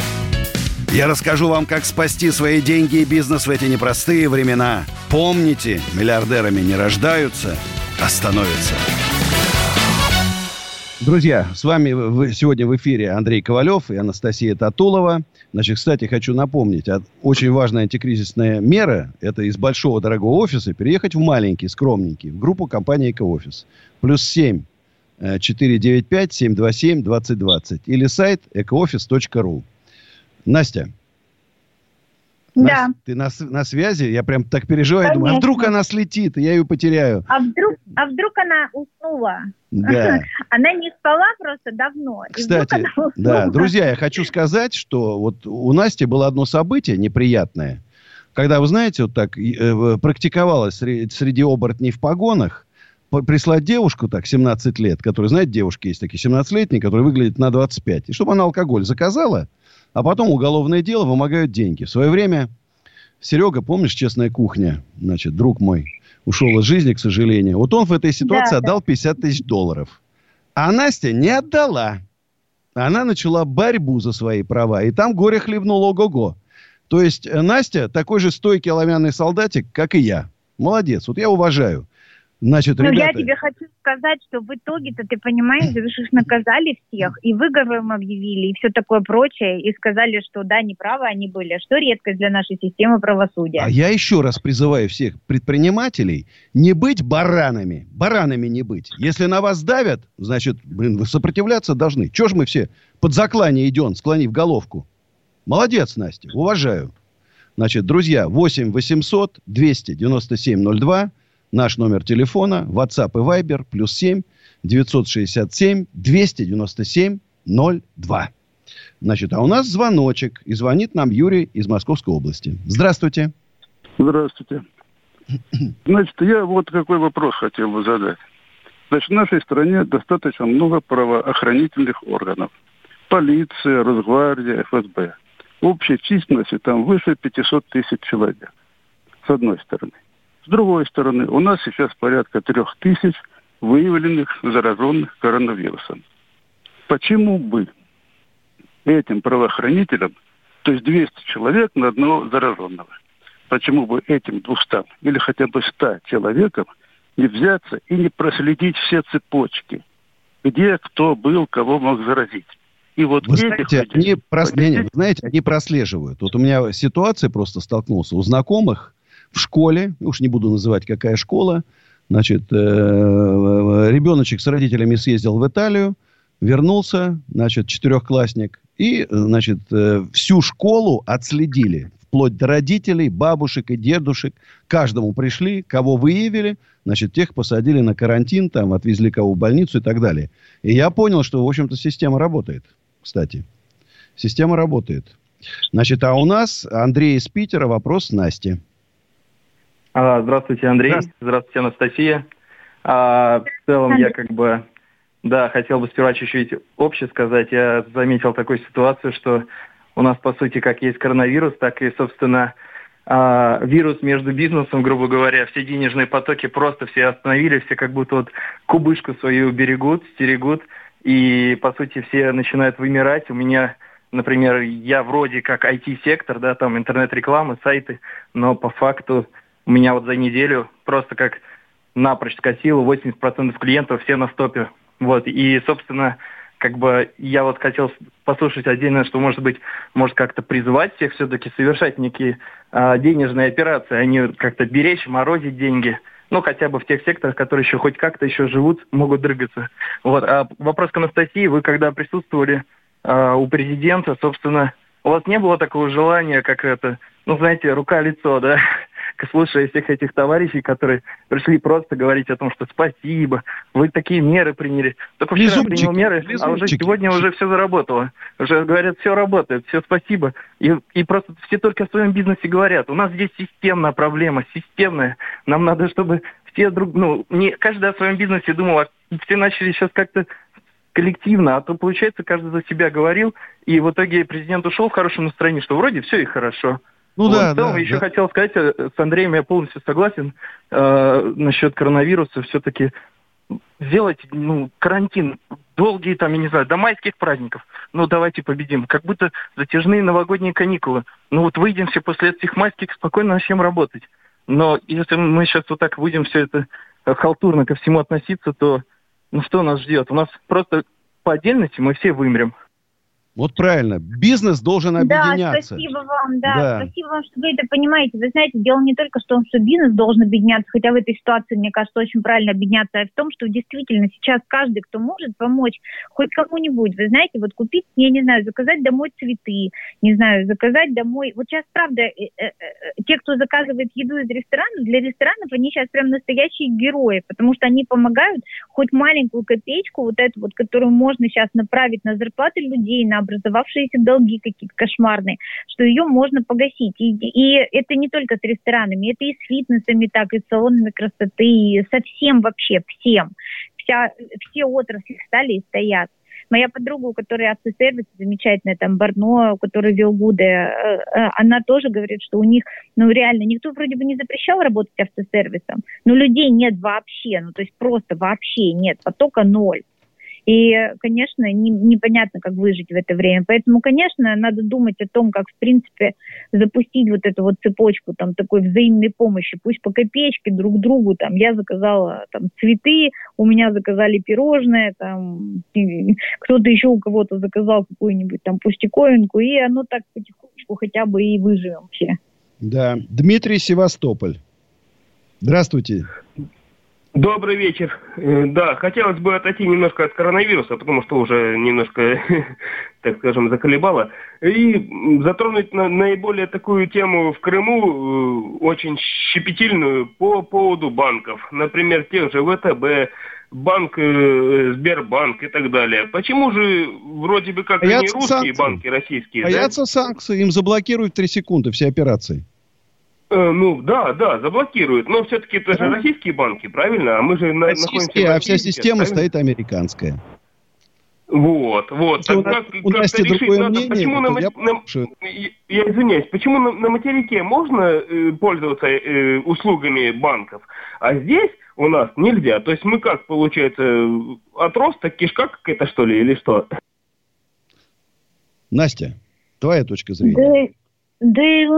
Я расскажу вам, как спасти свои деньги и бизнес в эти непростые времена. Помните, миллиардерами не рождаются, а становятся. Друзья, с вами сегодня в эфире Андрей Ковалев и Анастасия Татулова. Значит, кстати, хочу напомнить, очень важная антикризисная мера – это из большого дорогого офиса переехать в маленький, скромненький, в группу компании «Экоофис». Плюс 7. 495-727-2020 или сайт ecooffice.ru. Настя, да. Ты на связи? Я прям так переживаю. Конечно. Думаю, а вдруг она слетит, я ее потеряю. А вдруг она уснула? Да. Она не спала просто давно. Кстати, да, друзья, я хочу сказать, что вот у Насти было одно событие неприятное. Когда, вы знаете, вот так практиковалось среди оборотней в погонах, прислать девушку, так, 17 лет, которая, знаете, девушки есть такие 17-летние, которые выглядят на 25, и чтобы она алкоголь заказала, а потом уголовное дело, вымогают деньги. В свое время Серега, помнишь, «Честная кухня», значит, друг мой, ушел из жизни, к сожалению. Вот он в этой ситуации отдал 50 тысяч долларов. А Настя не отдала. Она начала борьбу за свои права, и там горе хлебнуло ого-го. То есть Настя такой же стойкий оловянный солдатик, как и я. Молодец, вот я уважаю. Значит, ну, ребята... я тебе хочу сказать, что в итоге-то, ты понимаешь, вы же наказали всех, и выговором объявили, и все такое прочее, и сказали, что да, неправы они были, что редкость для нашей системы правосудия. А я еще раз призываю всех предпринимателей не быть баранами. Баранами не быть. Если на вас давят, значит, блин, вы сопротивляться должны. Чего ж мы все под заклание идем, склонив головку? Молодец, Настя, уважаю. Значит, друзья, 8-800-297-02, наш номер телефона, WhatsApp и Viber, плюс 7-967-297-02. Значит, а у нас звоночек, и звонит нам Юрий из Московской области. Здравствуйте. Здравствуйте. Значит, я вот какой вопрос хотел бы задать. Значит, в нашей стране достаточно много правоохранительных органов. Полиция, Росгвардия, ФСБ. Общей численности там выше 500 тысяч человек, с одной стороны. С другой стороны, у нас сейчас порядка 3000 выявленных зараженных коронавирусом. Почему бы этим правоохранителям, то есть 200 человек на одного зараженного, почему бы этим 200 или хотя бы 100 человекам не взяться и не проследить все цепочки, где кто был, кого мог заразить? И вот вы знаете, они прослеживают. Вот у меня ситуация просто столкнулась. У знакомых в школе, уж не буду называть, какая школа, значит, ребеночек с родителями съездил в Италию, вернулся, значит, четырехклассник, и, значит, всю школу отследили, вплоть до родителей, бабушек и дедушек, каждому пришли, кого выявили, значит, тех посадили на карантин, там, отвезли кого в больницу и так далее. И я понял, что, в общем-то, система работает, кстати. Система работает. Значит, а у нас Андрей из Питера, вопрос Насте. Здравствуйте, Андрей. Здравствуйте, Анастасия. В целом я хотел бы сперва чуть-чуть общее сказать. Я заметил такую ситуацию, что у нас, по сути, как есть коронавирус, так и, собственно, вирус между бизнесом, грубо говоря. Все денежные потоки просто все остановили, все как будто вот кубышку свою берегут, стерегут. И, по сути, все начинают вымирать. У меня... Например, я вроде как IT-сектор, да, там интернет-реклама, сайты, но по факту у меня вот за неделю просто как напрочь скосило 80% клиентов, все на стопе. Вот. И, собственно, как бы я вот хотел послушать отдельно, что, может быть, может как-то призвать всех все-таки совершать некие денежные операции, а не как-то беречь, морозить деньги. ну, хотя бы в тех секторах, которые еще хоть как-то еще живут, могут дрыгаться. Вот. А вопрос к Анастасии. Вы когда присутствовали у президента, собственно, у вас не было такого желания, как это, ну, знаете, рука-лицо, да? Слушая всех этих товарищей, которые пришли просто говорить о том, что спасибо, вы такие меры приняли. Только вчера лизумчики, принял меры, лизумчики. А уже сегодня уже все заработало. Уже говорят, все работает, все спасибо. И просто все только о своем бизнесе говорят. У нас здесь системная проблема, системная. Нам надо, чтобы все друг... Ну, не каждый о своем бизнесе думал, а все начали сейчас как-то коллективно, а то, получается, каждый за себя говорил, и в итоге президент ушел в хорошем настроении, что вроде все и хорошо. Ну вот, да, в целом, да, еще да. Хотел сказать, с Андреем я полностью согласен насчет коронавируса. Все-таки сделать карантин долгий, там, я не знаю, до майских праздников. Ну, давайте победим. Как будто затяжные новогодние каникулы. Ну, вот выйдем все после этих майских, спокойно начнем работать. Но если мы сейчас вот так будем все это халтурно ко всему относиться, то ну что нас ждет? У нас просто по отдельности мы все вымрем. Вот правильно. Бизнес должен объединяться. Да, спасибо вам, да. Спасибо вам, что вы это понимаете. Вы знаете, дело не только в том, что бизнес должен объединяться, хотя в этой ситуации, мне кажется, очень правильно объединяться, а в том, что действительно сейчас каждый, кто может помочь хоть кому-нибудь, вы знаете, вот купить, я не знаю, заказать домой цветы, не знаю, заказать домой... Вот сейчас, правда, те, кто заказывает еду из ресторанов, для ресторанов они сейчас прям настоящие герои, потому что они помогают хоть маленькую копеечку, вот эту вот, которую можно сейчас направить на зарплаты людей, на образовавшиеся долги какие-то кошмарные, что ее можно погасить. И это не только с ресторанами, это и с фитнесами так, и с салонами красоты, и со всем вообще, всем. Все отрасли встали и стоят. Моя подруга, у которой автосервис замечательная, там, Барно, у которой Вилгуде, она тоже говорит, что у них, ну, реально, никто вроде бы не запрещал работать автосервисом, но людей нет вообще, ну, то есть просто вообще нет, потока ноль. И, конечно, непонятно, как выжить в это время. Поэтому, конечно, надо думать о том, как, в принципе, запустить вот эту вот цепочку там такой взаимной помощи. Пусть по копеечке друг другу, там, я заказала там цветы, у меня заказали пирожное, там, кто-то еще у кого-то заказал какую-нибудь там пустяковинку, и оно так потихонечку хотя бы и выживем все. Да. Дмитрий, Севастополь. Здравствуйте. Добрый вечер. Да, хотелось бы отойти немножко от коронавируса, потому что уже немножко, так скажем, заколебало. И затронуть наиболее такую тему в Крыму, очень щепетильную, по поводу банков. Например, тех же ВТБ, банк, Сбербанк и так далее. Почему же вроде бы как не русские санкции. Банки, российские? Боятся, да? Санкции, им заблокируют 3 секунды все операции. Ну, да, заблокируют. Но все-таки это же российские банки, правильно? А мы же находимся в России. А вся система стоит американская. Вот. Так как-то решить надо, почему я извиняюсь, почему на материке можно пользоваться услугами банков, а здесь у нас нельзя. То есть мы как, получается, отросток, кишка какая-то, что ли, или что? Настя, твоя точка зрения. Да я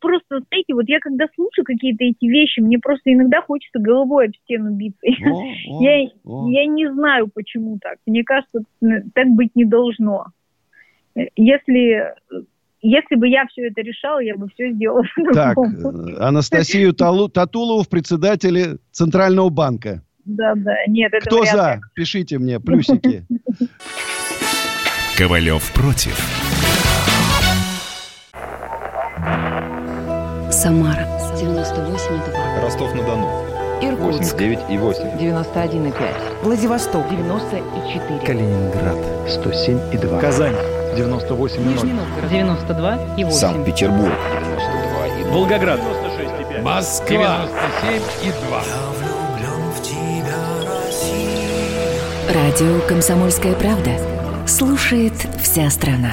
просто, знаете, вот я когда слушаю какие-то эти вещи, мне просто иногда хочется головой об стену биться. Я не знаю, почему так. Мне кажется, так быть не должно. Если бы я все это решала, я бы все сделала. Так, Анастасию Татулову в председателе Центрального банка. Да, нет, это кто за? Пишите мне плюсики. Ковалев против. Самара 98,2, Ростов-на-Дону, Иркутск 89,8, 91,5, Владивосток 90,4, Калининград 107,2, Казань 98,0, Нижний Новгород 92,8, Санкт-Петербург 92,0, Волгоград 96,5, Москва 97,2. Радио «Комсомольская правда» слушает вся страна.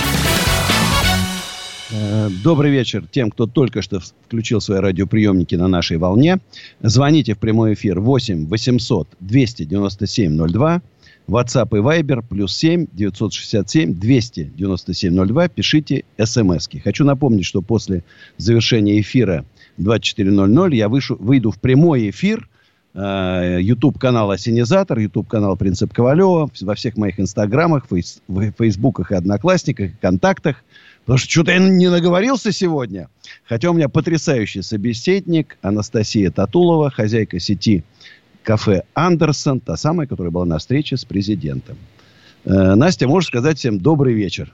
Добрый вечер тем, кто только что включил свои радиоприемники на нашей волне. Звоните в прямой эфир 8 800 297 02. WhatsApp и Viber +7 967 297 02. Пишите смски. Хочу напомнить, что после завершения эфира 24:00 я выйду в прямой эфир. YouTube-канал «Ассенизатор», YouTube-канал «Принцип Ковалева», во всех моих инстаграмах, фейсбуках и одноклассниках, и контактах. Потому что что-то я не наговорился сегодня. Хотя у меня потрясающий собеседник Анастасия Татулова, хозяйка сети кафе «Андерсон», та самая, которая была на встрече с президентом. Настя, можешь сказать всем добрый вечер?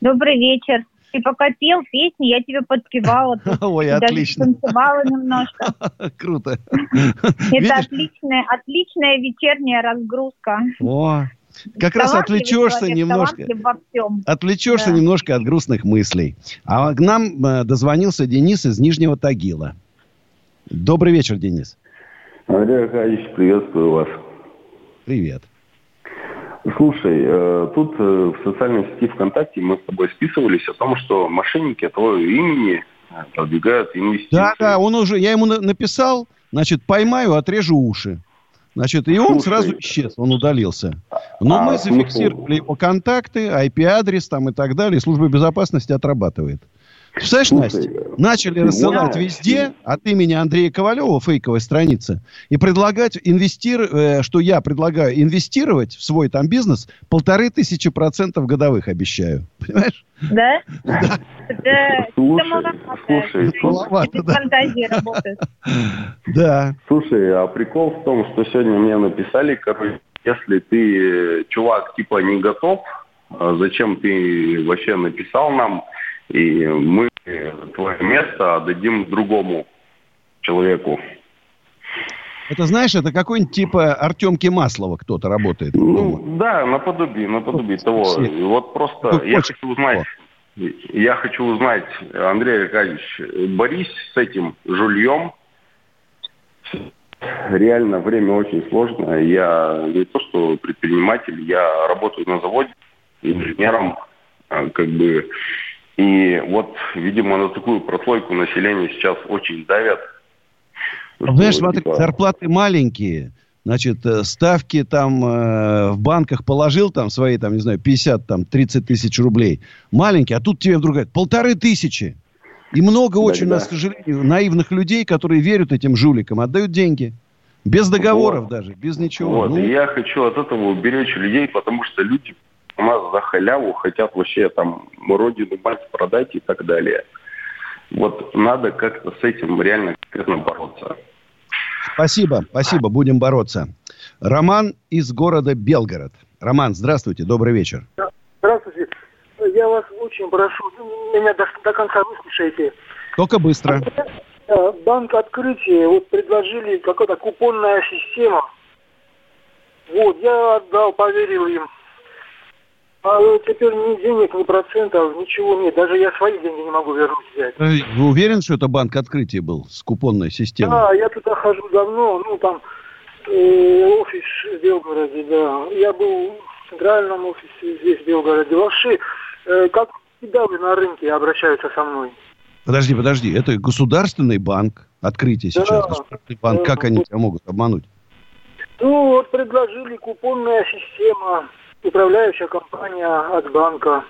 Добрый вечер. Ты пока пел песни, я тебе подпевала. Ой, отлично. Танцевала немножко. Круто. Это отличная вечерняя разгрузка. О, как раз отвлечешься немножко. Отвлечешься немножко от грустных мыслей. А к нам дозвонился Денис из Нижнего Тагила. Добрый вечер, Денис. Андрей Аркадьевич, приветствую вас. Привет. Слушай, тут в социальной сети ВКонтакте мы с тобой списывались о том, что мошенники от твоего имени продвигают инвестиции. Да, я ему написал, значит, поймаю, отрежу уши. Значит, и он сразу исчез, он удалился. Но мы зафиксировали его контакты, IP-адрес там и так далее, и служба безопасности отрабатывает. Представляешь, Настя, начали рассылать везде от имени Андрея Ковалева, фейковая страница, и предлагать что я предлагаю инвестировать в свой там бизнес 1500% годовых, обещаю. Понимаешь? Да? Да. Слушай, фантазия работает. Да. Слушай, а прикол в том, что сегодня мне написали, короче, если ты, чувак, типа не готов, зачем ты вообще написал нам? И мы твое место отдадим другому человеку. Это, знаешь, это какой-нибудь типа Артемки Маслова кто-то работает. Ну, да, наподобие того. Все. Вот просто я хочу узнать, Андрей Аркадьевич, борись с этим жульем. Реально, время очень сложное. Я не то что предприниматель, я работаю на заводе инженером, как бы... И вот, видимо, на такую прослойку населения сейчас очень давят. Знаешь, смотри, зарплаты маленькие, значит, ставки там в банках положил там свои, там, не знаю, 50, там, 30 тысяч рублей. Маленькие, а тут тебе вдруг говорят 1500. И много очень, у нас, к сожалению, наивных людей, которые верят этим жуликам, отдают деньги. Без договоров даже, без ничего. Вот, и я хочу от этого уберечь людей, потому что люди... У нас за халяву хотят вообще там родину мать продать и так далее. Вот надо как-то с этим реально конкретно бороться. Спасибо, будем бороться. Роман из города Белгород. Роман, здравствуйте, добрый вечер. Здравствуйте, я вас очень прошу, меня до конца выслушайте. Только быстро. Банк Открытие, вот предложили какая-то купонная система. Вот, я отдал, поверил им. А теперь ни денег, ни процентов, ничего нет. Даже я свои деньги не могу вернуть взять. Вы уверен, что это банк Открытия был с купонной системой? Да, я туда хожу давно. Ну, там офис в Белгороде, да. Я был в центральном офисе здесь, в Белгороде. Вообще, как всегда на рынке обращаются со мной. Подожди. Это государственный банк Открытие сейчас. Да. Государственный банк. Как они тебя могут обмануть? Ну, вот предложили купонная система... Управляющая компания от банка.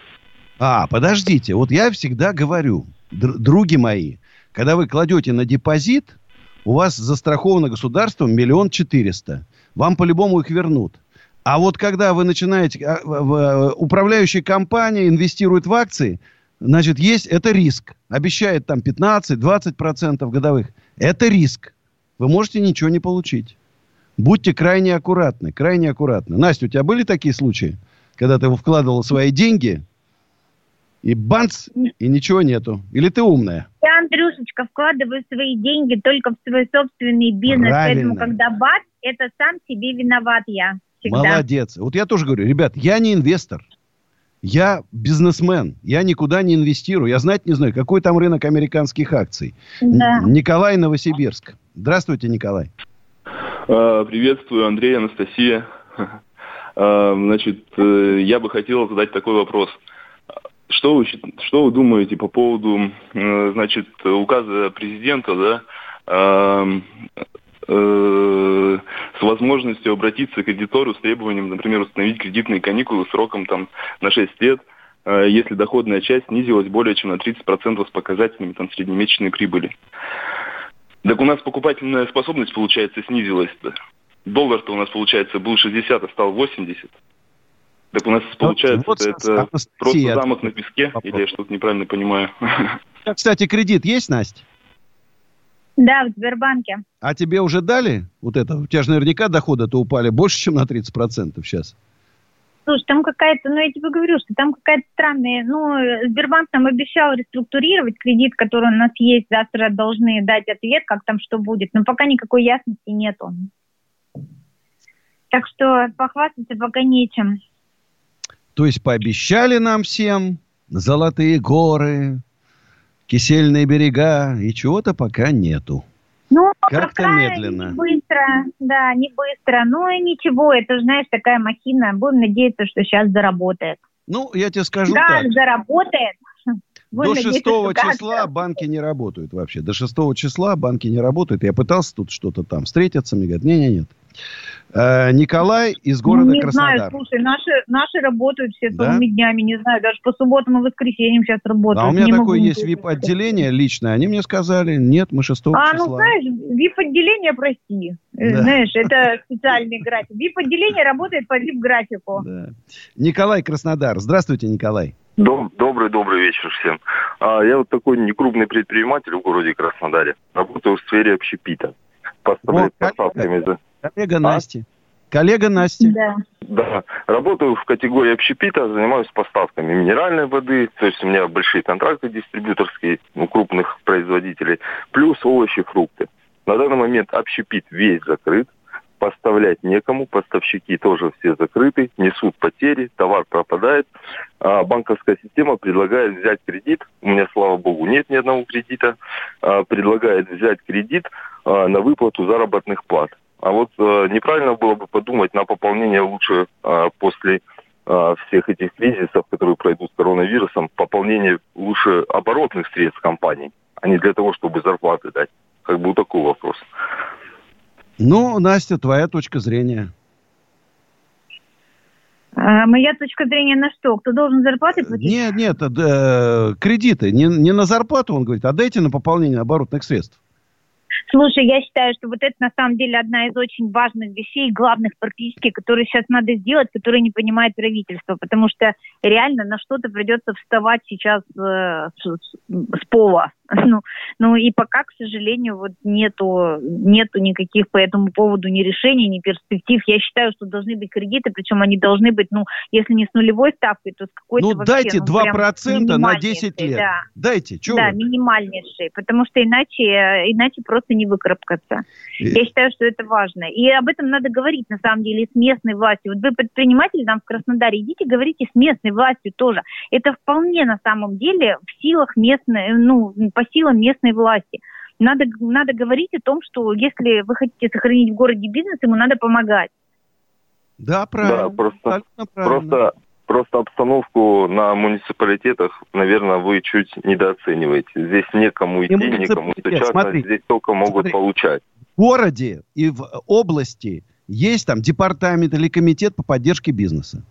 Подождите. Вот я всегда говорю, други мои, когда вы кладете на депозит, у вас застраховано государством 1 400 000. Вам по-любому их вернут. А вот когда вы начинаете... Управляющая компания инвестирует в акции, значит, есть... Это риск. Обещает там 15-20% годовых. Это риск. Вы можете ничего не получить. Будьте крайне аккуратны. Настя, у тебя были такие случаи, когда ты вкладывала свои деньги, и банц, и ничего нету? Или ты умная? Я, Андрюшечка, вкладываю свои деньги только в свой собственный бизнес. Правильно. Поэтому, когда бац, это сам себе виноват я. Всегда. Молодец. Вот я тоже говорю, ребят, я не инвестор. Я бизнесмен, я никуда не инвестирую. Я знать не знаю, какой там рынок американских акций. Да. Николай, Новосибирск. Здравствуйте, Николай. Приветствую, Андрей, Анастасия. Значит, я бы хотел задать такой вопрос. Что вы думаете по поводу, значит, указа президента, да, с возможностью обратиться к кредитору с требованием, например, установить кредитные каникулы сроком там, на 6 лет, если доходная часть снизилась более чем на 30% с показателями там, среднемесячной прибыли. Так у нас покупательная способность, получается, снизилась-то. Доллар-то у нас, получается, был 60, а стал 80. Так у нас, получается, вот, это просто замок на песке, или я что-то неправильно понимаю. Кстати, кредит есть, Настя? Да, в Сбербанке. А тебе уже дали вот это? У тебя же наверняка доходы-то упали больше, чем на 30% сейчас. Слушай, там какая-то, ну я тебе говорю, что там какая-то странная, ну Сбербанк нам обещал реструктурировать кредит, который у нас есть, завтра должны дать ответ, как там что будет, но пока никакой ясности нету. Так что похвастаться пока нечем. То есть пообещали нам всем золотые горы, кисельные берега, и чего-то пока нету. Ну, как-то медленно. Не быстро, да, не быстро. Ну и ничего, это, знаешь, такая махина. Будем надеяться, что сейчас заработает. Ну, я тебе скажу да, так. Да, заработает. Будем до 6 числа банки не работают вообще. До 6 числа банки не работают. Я пытался тут что-то там встретиться, мне говорят, нет. Николай из города Краснодар. Не знаю, слушай, наши работают все целыми днями, не знаю, даже по субботам и воскресеньям сейчас работают. А у меня такое есть VIP-отделение личное, они мне сказали, нет, мы 6 числа. А, ну знаешь, VIP-отделение, прости, да. Знаешь, это специальный график. VIP-отделение работает по VIP-графику. Да. Николай, Краснодар. Здравствуйте, Николай. Добрый вечер всем. Я вот такой некрупный предприниматель в городе Краснодаре, работаю в сфере общепита. Поставляю поставками за... Коллега Насти. Да. Работаю в категории общепита, занимаюсь поставками минеральной воды, то есть у меня большие контракты дистрибьюторские у крупных производителей, плюс овощи, фрукты. На данный момент общепит весь закрыт, поставлять некому, поставщики тоже все закрыты, несут потери, товар пропадает. Банковская система предлагает взять кредит, у меня, слава богу, нет ни одного кредита, предлагает взять кредит на выплату заработных плат. А вот неправильно было бы подумать на пополнение лучше после всех этих кризисов, которые пройдут с коронавирусом, пополнение лучше оборотных средств компаний, а не для того, чтобы зарплаты дать. Как бы вот такой вопрос. Ну, Настя, твоя точка зрения. Моя точка зрения на что? Кто должен зарплаты платить? Нет, кредиты. Не на зарплату, он говорит, а дайте на пополнение оборотных средств. Слушай, я считаю, что вот это на самом деле одна из очень важных вещей, главных практически, которые сейчас надо сделать, которые не понимает правительство, потому что реально на что-то придется вставать сейчас с пола. Ну и пока, к сожалению, вот нету никаких по этому поводу ни решений, ни перспектив. Я считаю, что должны быть кредиты, причем они должны быть, ну, если не с нулевой ставкой, то с какой-то вообще... Ну, дайте 2% на 10 лет. Да. Дайте, чего да, вы? Минимальнейшие, потому что иначе просто не выкарабкаться. Я считаю, что это важно. И об этом надо говорить, на самом деле, с местной властью. Вот вы, предприниматели, там в Краснодаре, идите, говорите с местной властью тоже. Это вполне, на самом деле, в силах местной, ну, по силам местной власти. Надо говорить о том, что если вы хотите сохранить в городе бизнес, ему надо помогать. Да, правильно. Да, просто обстановку на муниципалитетах, наверное, вы чуть недооцениваете. Здесь некому идти, некому стучаться, здесь только могут получать. В городе и в области есть там департамент или комитет по поддержке бизнеса.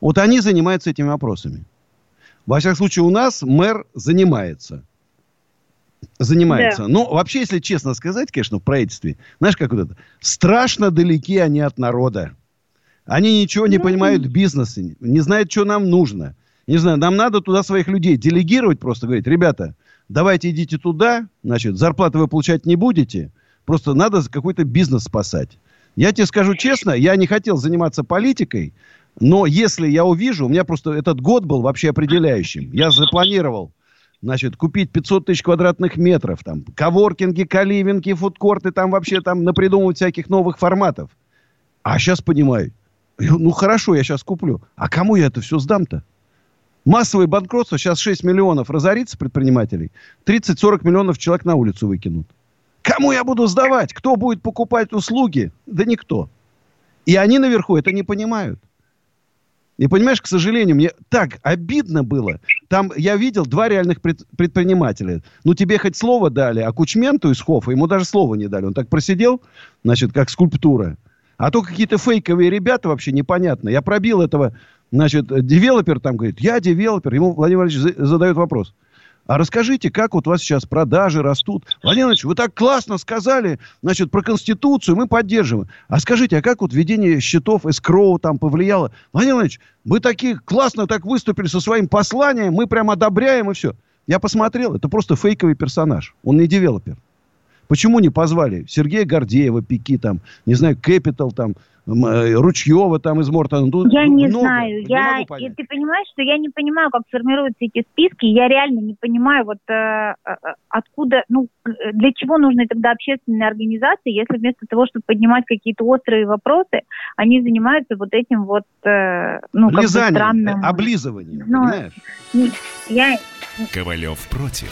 Вот они занимаются этими вопросами. Во всяком случае, у нас мэр занимается. Да. Но вообще, если честно сказать, конечно, в правительстве, знаешь, как вот это, страшно далеки они от народа. Они ничего не понимают в бизнесе, не знают, что нам нужно. Не знаю, нам надо туда своих людей делегировать, просто говорить, ребята, давайте идите туда, значит, зарплаты вы получать не будете, просто надо какой-то бизнес спасать. Я тебе скажу честно, я не хотел заниматься политикой, но если я увижу, у меня просто этот год был вообще определяющим. Я запланировал, значит, купить 500 тысяч квадратных метров, там, коворкинги, каливинги, фудкорты, там вообще там напридумывать всяких новых форматов. А сейчас понимаю, ну хорошо, я сейчас куплю. А кому я это все сдам-то? Массовое банкротство, сейчас 6 миллионов разорится предпринимателей, 30-40 миллионов человек на улицу выкинут. Кому я буду сдавать? Кто будет покупать услуги? Да никто. И они наверху это не понимают. И понимаешь, к сожалению, мне так обидно было. Там я видел два реальных предпринимателя. Ну, тебе хоть слово дали, а Кучменту из Хофа ему даже слова не дали. Он так просидел, значит, как скульптура. А то какие-то фейковые ребята вообще непонятно. Я пробил этого, значит, девелопер там говорит, я девелопер. Ему Владимир Владимирович задает вопрос. А расскажите, как вот у вас сейчас продажи растут? Владимир Владимирович, вы так классно сказали, значит, про Конституцию, мы поддерживаем. А скажите, а как вот введение счетов эскроу там повлияло? Владимир Владимирович, вы такие классно так выступили со своим посланием, мы прям одобряем и все. Я посмотрел, это просто фейковый персонаж, он не девелопер. Почему не позвали Сергея Гордеева, Пики, там, не знаю, Кэпитал, там, Ручьева там, из Мортона? Я не знаю. Ты понимаешь, что я не понимаю, как формируются эти списки. Я реально не понимаю, вот откуда, ну, для чего нужны тогда общественные организации, если вместо того, чтобы поднимать какие-то острые вопросы, они занимаются вот этим вот, ну, как бы странным... облизыванием, ну, понимаешь? Ковалев против.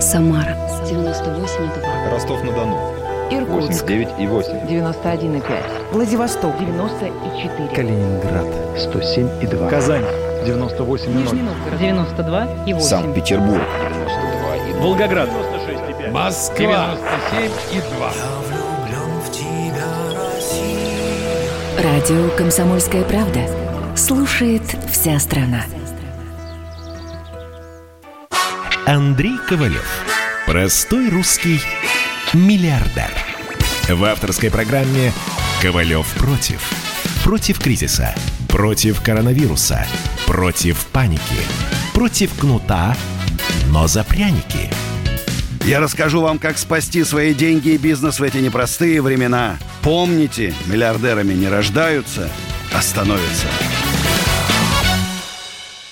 Самара 98,2, Ростов-на-Дону 89,8, 91,5, Владивосток 90,4, Калининград 107,2, Казань 98,0, Нижний Новгород 92,8, Санкт-Петербург 92,2, Волгоград 96,5, Москва 97,2. Радио «Комсомольская правда» слушает вся страна. Андрей Ковалев. Простой русский миллиардер. В авторской программе «Ковалев против». Против кризиса, против коронавируса, против паники, против кнута, но за пряники. Я расскажу вам, как спасти свои деньги и бизнес в эти непростые времена. Помните, миллиардерами не рождаются, а становятся.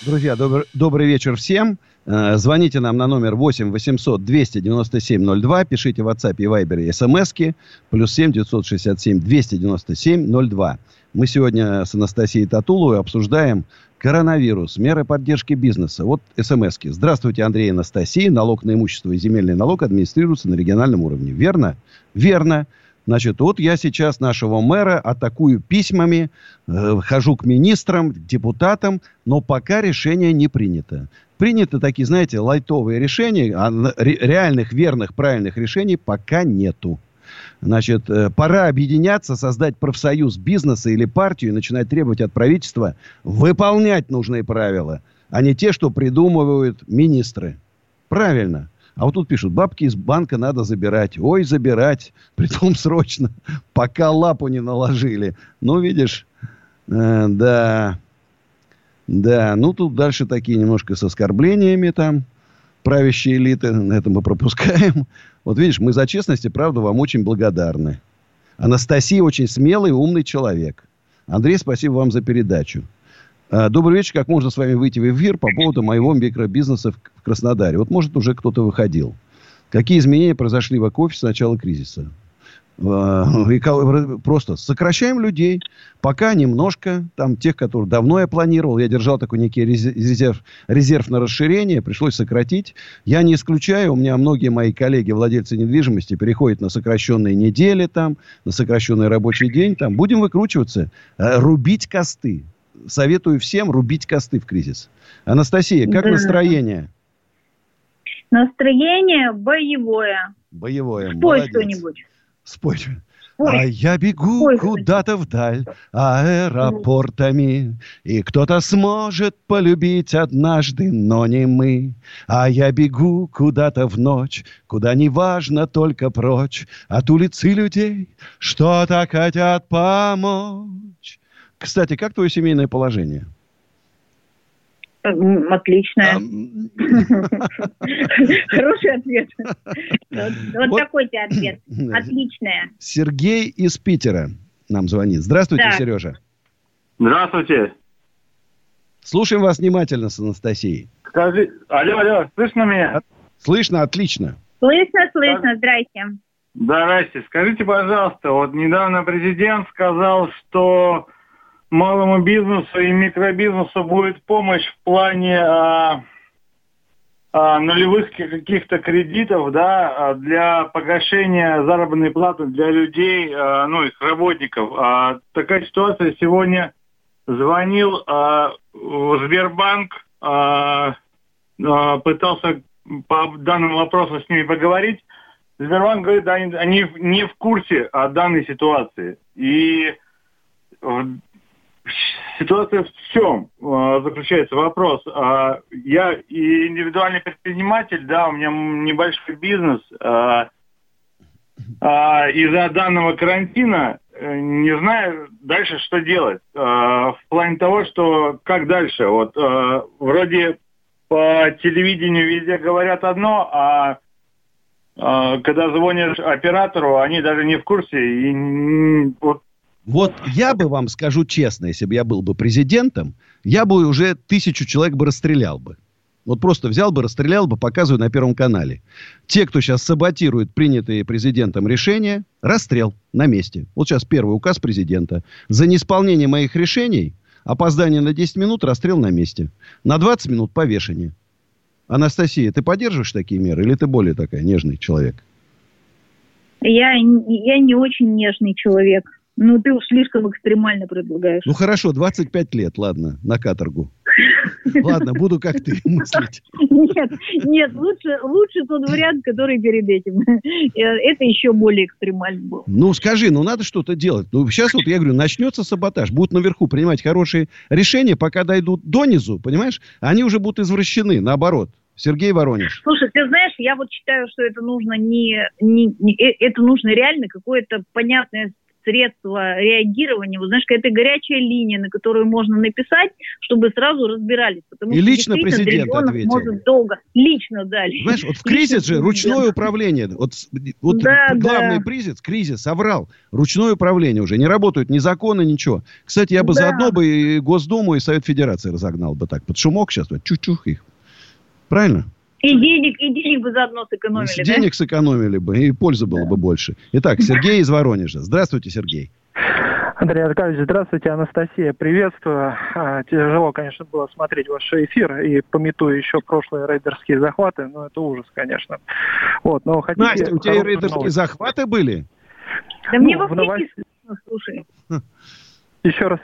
Друзья, добрый вечер всем. Звоните нам на номер 8 800 297 02. Пишите в WhatsApp и Viber смс-ки. Плюс 7 967 297 02. Мы сегодня с Анастасией Татуловой обсуждаем коронавирус, меры поддержки бизнеса. Вот смс-ки. Здравствуйте, Андрей и Анастасия. Налог на имущество и земельный налог администрируются на региональном уровне. Верно? Верно. Значит, вот я сейчас нашего мэра атакую письмами, хожу к министрам, к депутатам, но пока решение не принято. Приняты такие, знаете, лайтовые решения, а реальных, верных, правильных решений пока нету. Значит, пора объединяться, создать профсоюз бизнеса или партию и начинать требовать от правительства выполнять нужные правила, а не те, что придумывают министры. Правильно. А вот тут пишут, бабки из банка надо забирать. Ой, забирать. Притом срочно, пока лапу не наложили. Ну, видишь, да. Да, ну тут дальше такие немножко с оскорблениями там. Правящие элиты, это мы пропускаем. Вот видишь, мы за честность и правду вам очень благодарны. Анастасия очень смелый и умный человек. Андрей, спасибо вам за передачу. Добрый вечер. Как можно с вами выйти в эфир по поводу моего микробизнеса в Краснодаре? Вот, может, уже кто-то выходил. Какие изменения произошли в Экоофисе с начала кризиса? Просто сокращаем людей. Пока немножко. Там тех, которые давно я планировал. Я держал такой некий резерв на расширение. Пришлось сократить. Я не исключаю. У меня многие мои коллеги, владельцы недвижимости, переходят на сокращенные недели, там, на сокращенный рабочий день. Там. Будем выкручиваться. Рубить косты. Советую всем рубить косты в кризис. Анастасия, как настроение? Настроение боевое. Боевое. Спой что-нибудь. Спой. А я бегу куда-то вдаль аэропортами, и кто-то сможет полюбить однажды, но не мы. А я бегу куда-то в ночь, куда не важно только прочь от улицы людей, что-то хотят помочь. Кстати, как твое семейное положение? Отличное. Хороший ответ. Вот такой тебе ответ. Отличное. Сергей из Питера нам звонит. Здравствуйте, Сережа. Здравствуйте. Слушаем вас внимательно с Анастасией. Скажи, алло, слышно меня? Слышно, отлично. Слышно, здрасте. Здрасте. Скажите, пожалуйста, вот недавно президент сказал, что малому бизнесу и микробизнесу будет помощь в плане нулевых каких-то кредитов, да, для погашения заработной платы для людей, ну, их работников. Такая ситуация. Сегодня звонил в Сбербанк, пытался по данному вопросу с ними поговорить. Сбербанк говорит, да, они не в курсе о данной ситуации. И ситуация в чем заключается? Вопрос. Я и индивидуальный предприниматель, да, у меня небольшой бизнес. Из-за данного карантина не знаю дальше, что делать. В плане того, что как дальше. Вот вроде по телевидению везде говорят одно, а когда звонишь оператору, они даже не в курсе. И вот я бы вам скажу честно, если бы я был бы президентом, я бы уже 1000 человек бы расстрелял бы. Вот просто взял бы, расстрелял бы, показываю на Первом канале. Те, кто сейчас саботирует принятые президентом решения, расстрел на месте. Вот сейчас первый указ президента. За неисполнение моих решений, опоздание на 10 минут, расстрел на месте. На 20 минут повешение. Анастасия, ты поддерживаешь такие меры или ты более такая нежный человек? Я не очень нежный человек. Ну, ты уж слишком экстремально предлагаешь. Ну, хорошо, 25 лет, ладно, на каторгу. Ладно, буду как ты мыслить. Нет, лучше тот вариант, который перед этим. Это еще более экстремально было. Ну, скажи, ну надо что-то делать. Ну, сейчас вот, я говорю, начнется саботаж. Будут наверху принимать хорошие решения, пока дойдут донизу, понимаешь? Они уже будут извращены, наоборот. Сергей Воронеж. Слушай, ты знаешь, я вот считаю, что это нужно это нужно реально какое-то понятное средства реагирования, вот знаешь, какая-то горячая линия, на которую можно написать, чтобы сразу разбирались. Потому и что лично президент ответил. Может долго. Лично, да. Знаешь, вот в кризис же ручное управление. Вот да, главный кризис соврал. Ручное управление уже. Не работают ни законы, ничего. Кстати, я бы заодно бы и Госдуму, и Совет Федерации разогнал бы так. Под шумок сейчас. Вот, чух-чух их. Правильно? И денег бы заодно сэкономили, да? Денег сэкономили бы, и пользы было бы больше. Итак, Сергей из Воронежа. Здравствуйте, Сергей. Андрей Аркадьевич, здравствуйте. Анастасия, приветствую. Тяжело, конечно, было смотреть ваш эфир и пометую еще прошлые рейдерские захваты, но это ужас, конечно. Вот, но хотите... Настя, у тебя рейдерские захваты были? Да мне во всякий случай, слушай. Еще раз.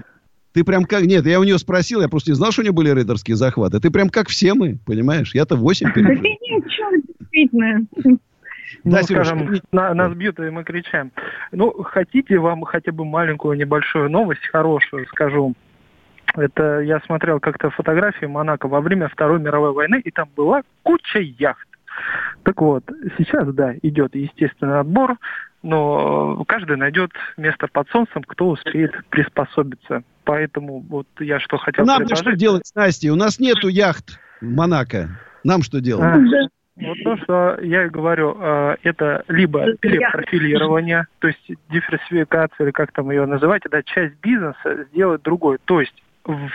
Ты прям как... Нет, я у нее спросил, я просто не знал, что у нее были рейдерские захваты. Ты прям как все мы, понимаешь? Я-то 8 пережил. Да ничего, действительно. Да, скажем, нас бьют, и мы кричаем. Ну, хотите вам хотя бы маленькую, небольшую новость, хорошую, скажу. Это я смотрел как-то фотографии Монако во время Второй мировой войны, и там была куча яхт. Так вот, сейчас, да, идет естественный отбор, но каждый найдет место под солнцем, кто успеет приспособиться. Поэтому вот я что хотел нам предложить. Нам что делать, Настя? У нас нету яхт в Монако. Нам что делать? Вот то, что я и говорю, это либо перепрофилирование, то есть диверсификация, или как там ее называть, да, часть бизнеса сделать другой. То есть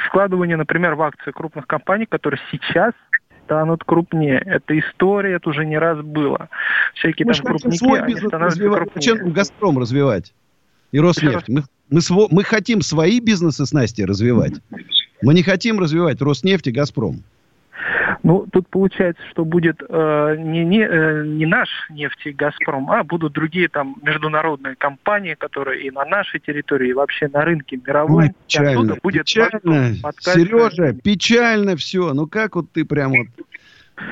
вкладывание, например, в акции крупных компаний, которые сейчас станут крупнее. Это история, это уже не раз было. Всякие мы там крупники, они становятся крупнее. Зачем «Газпром» развивать? И «Роснефть». Мы хотим свои бизнесы с Настей развивать. Мы не хотим развивать «Роснефть» и «Газпром». Ну, тут получается, что будет не наш нефть и «Газпром», а будут другие там международные компании, которые и на нашей территории, и вообще на рынке мировой. Ой, печально, будет печально. Сережа, печально все. Ну, как вот ты прям вот...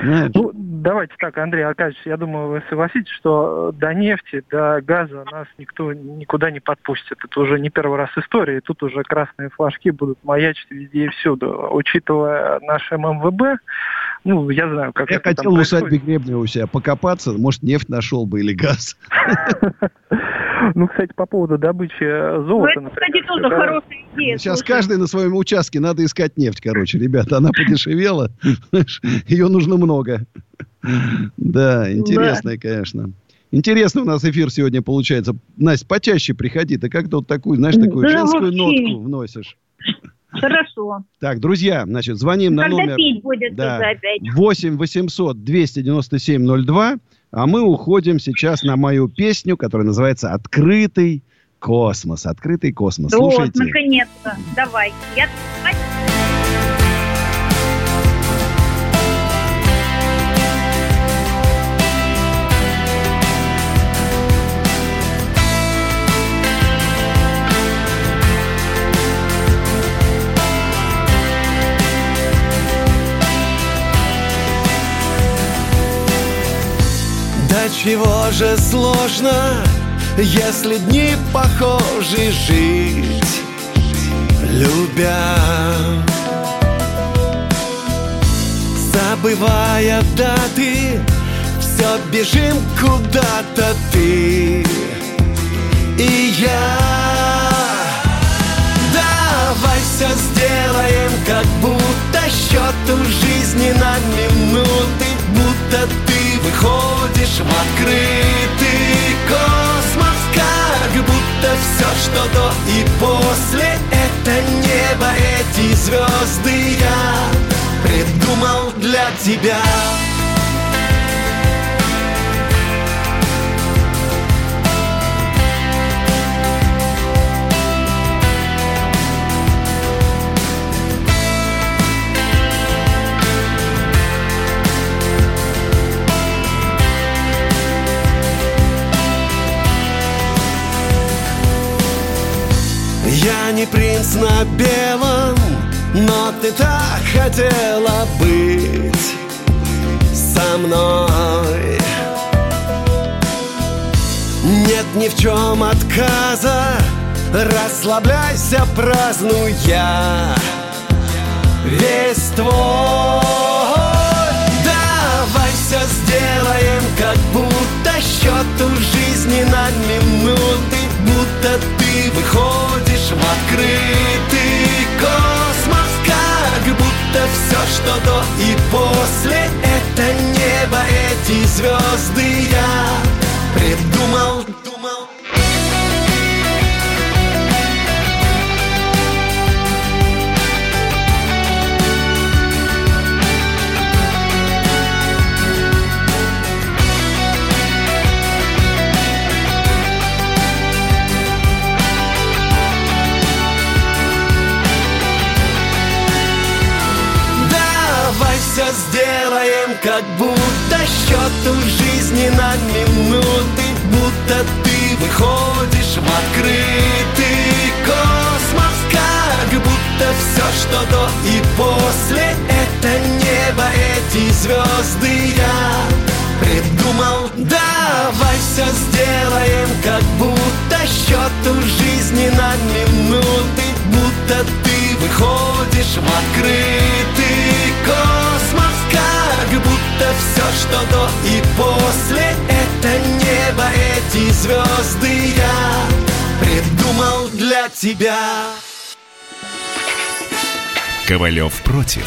Знаешь. Ну, давайте так, Андрей Аркадьевич, я думаю, вы согласитесь, что до нефти, до газа нас никто никуда не подпустит. Это уже не первый раз история, и тут уже красные флажки будут маячить везде и всюду. Учитывая наш ММВБ, ну, я знаю, как я это там происходит. Я хотел в усадьбе Гребнева у себя покопаться, может, нефть нашел бы или газ. Ну, кстати, по поводу добычи золота, например. Кстати, тоже хорошая идея. Сейчас каждый на своем участке надо искать нефть, короче, ребята. Она подешевела, ее нужно много. Да, интересная, конечно. Интересно у нас эфир сегодня получается. Настя, почаще приходи, ты как-то вот такую, знаешь, такую женскую нотку вносишь. Хорошо. Так, друзья, значит, звоним на номер... Когда пить будет, да, опять. 8-800-297-02. А мы уходим сейчас на мою песню, которая называется «Открытый космос». «Открытый космос». Да, слушайте. Вот, наконец-то. Давай. чего же сложно, если дни похожи, жить, любя, забывая даты, все бежим куда-то ты и я. Давай все сделаем, как будто счет у жизни на минуты, будто ты выходишь в открытый космос, как будто все, что до и после, это небо, эти звезды я придумал для тебя. Я не принц на белом, но ты так хотела быть со мной. Нет ни в чем отказа, расслабляйся, празднуй, я весь твой. Давай все сделаем, как будто счет у жизни на минуты, будто ты выходишь в открытый космос, как будто все, что до и после, это небо, эти звезды я придумал. Все сделаем, как будто счет у жизни на минуты, будто ты выходишь в открытый космос, как будто все, что до и после, это небо, эти звезды я придумал. Давай все сделаем, как будто счет у жизни на минуты, будто ты выходишь в открытый космос, как будто все, что до и после, это небо, эти звезды я придумал для тебя. Ковалев против.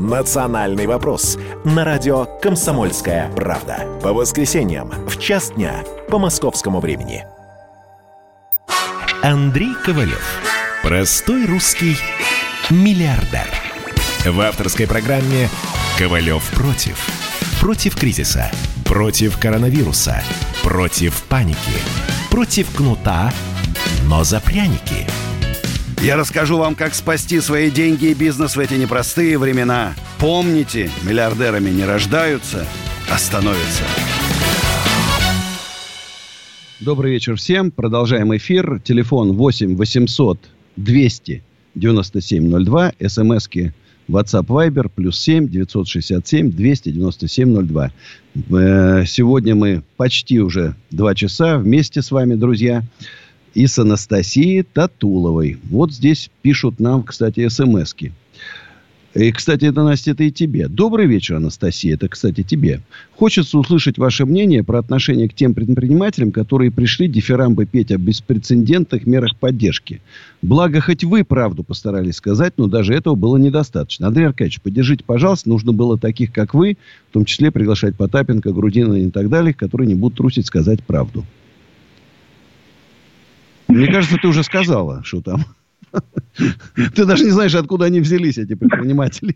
«Национальный вопрос» на радио «Комсомольская правда». По воскресеньям в час дня по московскому времени. Андрей Ковалев. Простой русский миллиардер. В авторской программе «Ковалев против». Против кризиса. Против коронавируса. Против паники. Против кнута, но за пряники. Я расскажу вам, как спасти свои деньги и бизнес в эти непростые времена. Помните, миллиардерами не рождаются, а становятся. Добрый вечер всем. Продолжаем эфир. Телефон 8 800 297 02. СМСки WhatsApp Viber +7 967 297 02. Сегодня мы почти уже 2 часа вместе с вами, друзья. И с Анастасией Татуловой. Вот здесь пишут нам, кстати, смски. И, кстати, это, Настя, это и тебе. Добрый вечер, Анастасия. Это, кстати, тебе. Хочется услышать ваше мнение про отношение к тем предпринимателям, которые пришли дифирамбы петь о беспрецедентных мерах поддержки. Благо, хоть вы правду постарались сказать, но даже этого было недостаточно. Андрей Аркадьевич, поддержите, пожалуйста. Нужно было таких, как вы, в том числе приглашать Потапенко, Грудинина и так далее, которые не будут трусить сказать правду. Мне кажется, ты уже сказала, что там. Ты даже не знаешь, откуда они взялись, эти предприниматели.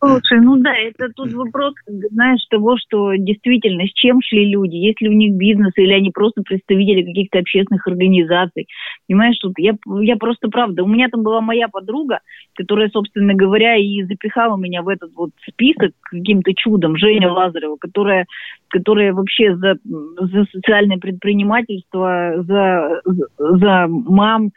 Слушай, ну да, это тут вопрос, знаешь, того, что действительно, с чем шли люди, есть ли у них бизнес, или они просто представители каких-то общественных организаций. Понимаешь, тут я просто, правда, у меня там была моя подруга, которая, собственно говоря, и запихала меня в этот вот список каким-то чудом, Женя Лазарева, которая вообще за социальное предпринимательство, за мам,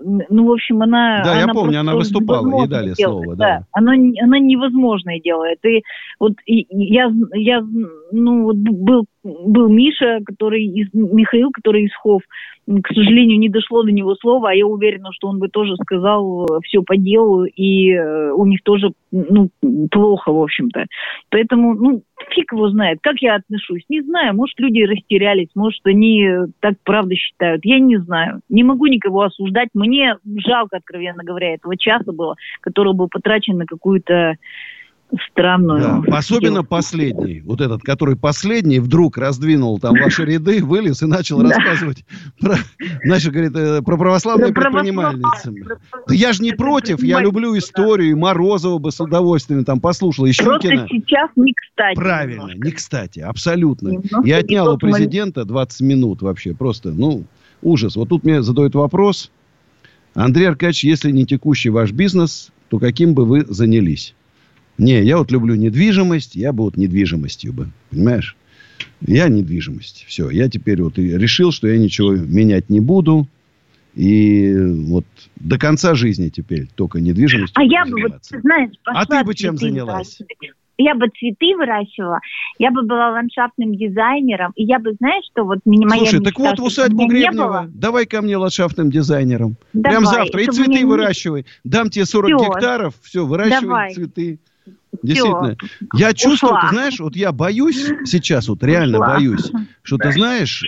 ну, в общем, она... Да, она, я помню, она выступала, ей дали слово, да. Она невозможное делает. И вот был Миша, Михаил, который из ХОВ. К сожалению, не дошло до него слова, а я уверена, что он бы тоже сказал все по делу, и у них тоже, плохо, в общем-то. Поэтому, фиг его знает. Как я отношусь? Не знаю. Может, люди растерялись, может, они так правда считают. Я не знаю. Не могу никого осуждать. Мне жалко, откровенно говоря, этого часа было, который был потрачен на какую-то странную. Да, особенно последний, вот этот, который последний, вдруг раздвинул там ваши ряды, вылез и начал рассказывать про православные предпринимательницы. Да я же не против, я люблю историю, и Морозова бы с удовольствием там послушал, и Щукина. Просто сейчас не кстати. Правильно, немножко. Не кстати, абсолютно. Немножко я отнял у президента 20 минут вообще, просто, ужас. Вот тут мне задают вопрос, Андрей Аркадьевич, если не текущий ваш бизнес, то каким бы вы занялись? Не, я вот люблю недвижимость, я бы вот недвижимостью бы, понимаешь? Я недвижимость, все, я теперь вот и решил, что я ничего менять не буду, и вот до конца жизни теперь только недвижимостью буду заниматься. А ты бы чем занялась? Я бы цветы выращивала, я бы была ландшафтным дизайнером, и я бы, знаешь, что вот моя мечта... Слушай, так вот в усадьбу Гребнева, давай ко мне ландшафтным дизайнером. Давай, прям завтра, и цветы выращивай. Дам тебе 40 гектаров, все, выращивай цветы. Действительно. Я чувствую, ты знаешь, вот я боюсь сейчас, вот реально боюсь, что ты знаешь,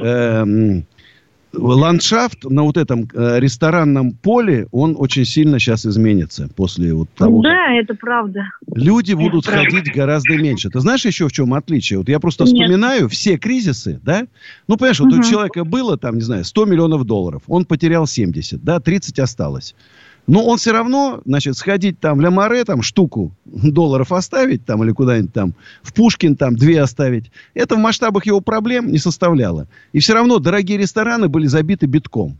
ландшафт на вот этом ресторанном поле, он очень сильно сейчас изменится после вот того. Да, это правда. Люди будут ходить гораздо меньше. Ты знаешь еще в чем отличие? Вот я просто вспоминаю все кризисы, да? Ну, понимаешь, вот у человека было там, не знаю, 100 миллионов долларов, он потерял 70, да, 30 осталось. Но он все равно, значит, сходить там в Ля Море, там, штуку долларов оставить, там, или куда-нибудь там, в Пушкин, там, 2 оставить. Это в масштабах его проблем не составляло. И все равно дорогие рестораны были забиты битком.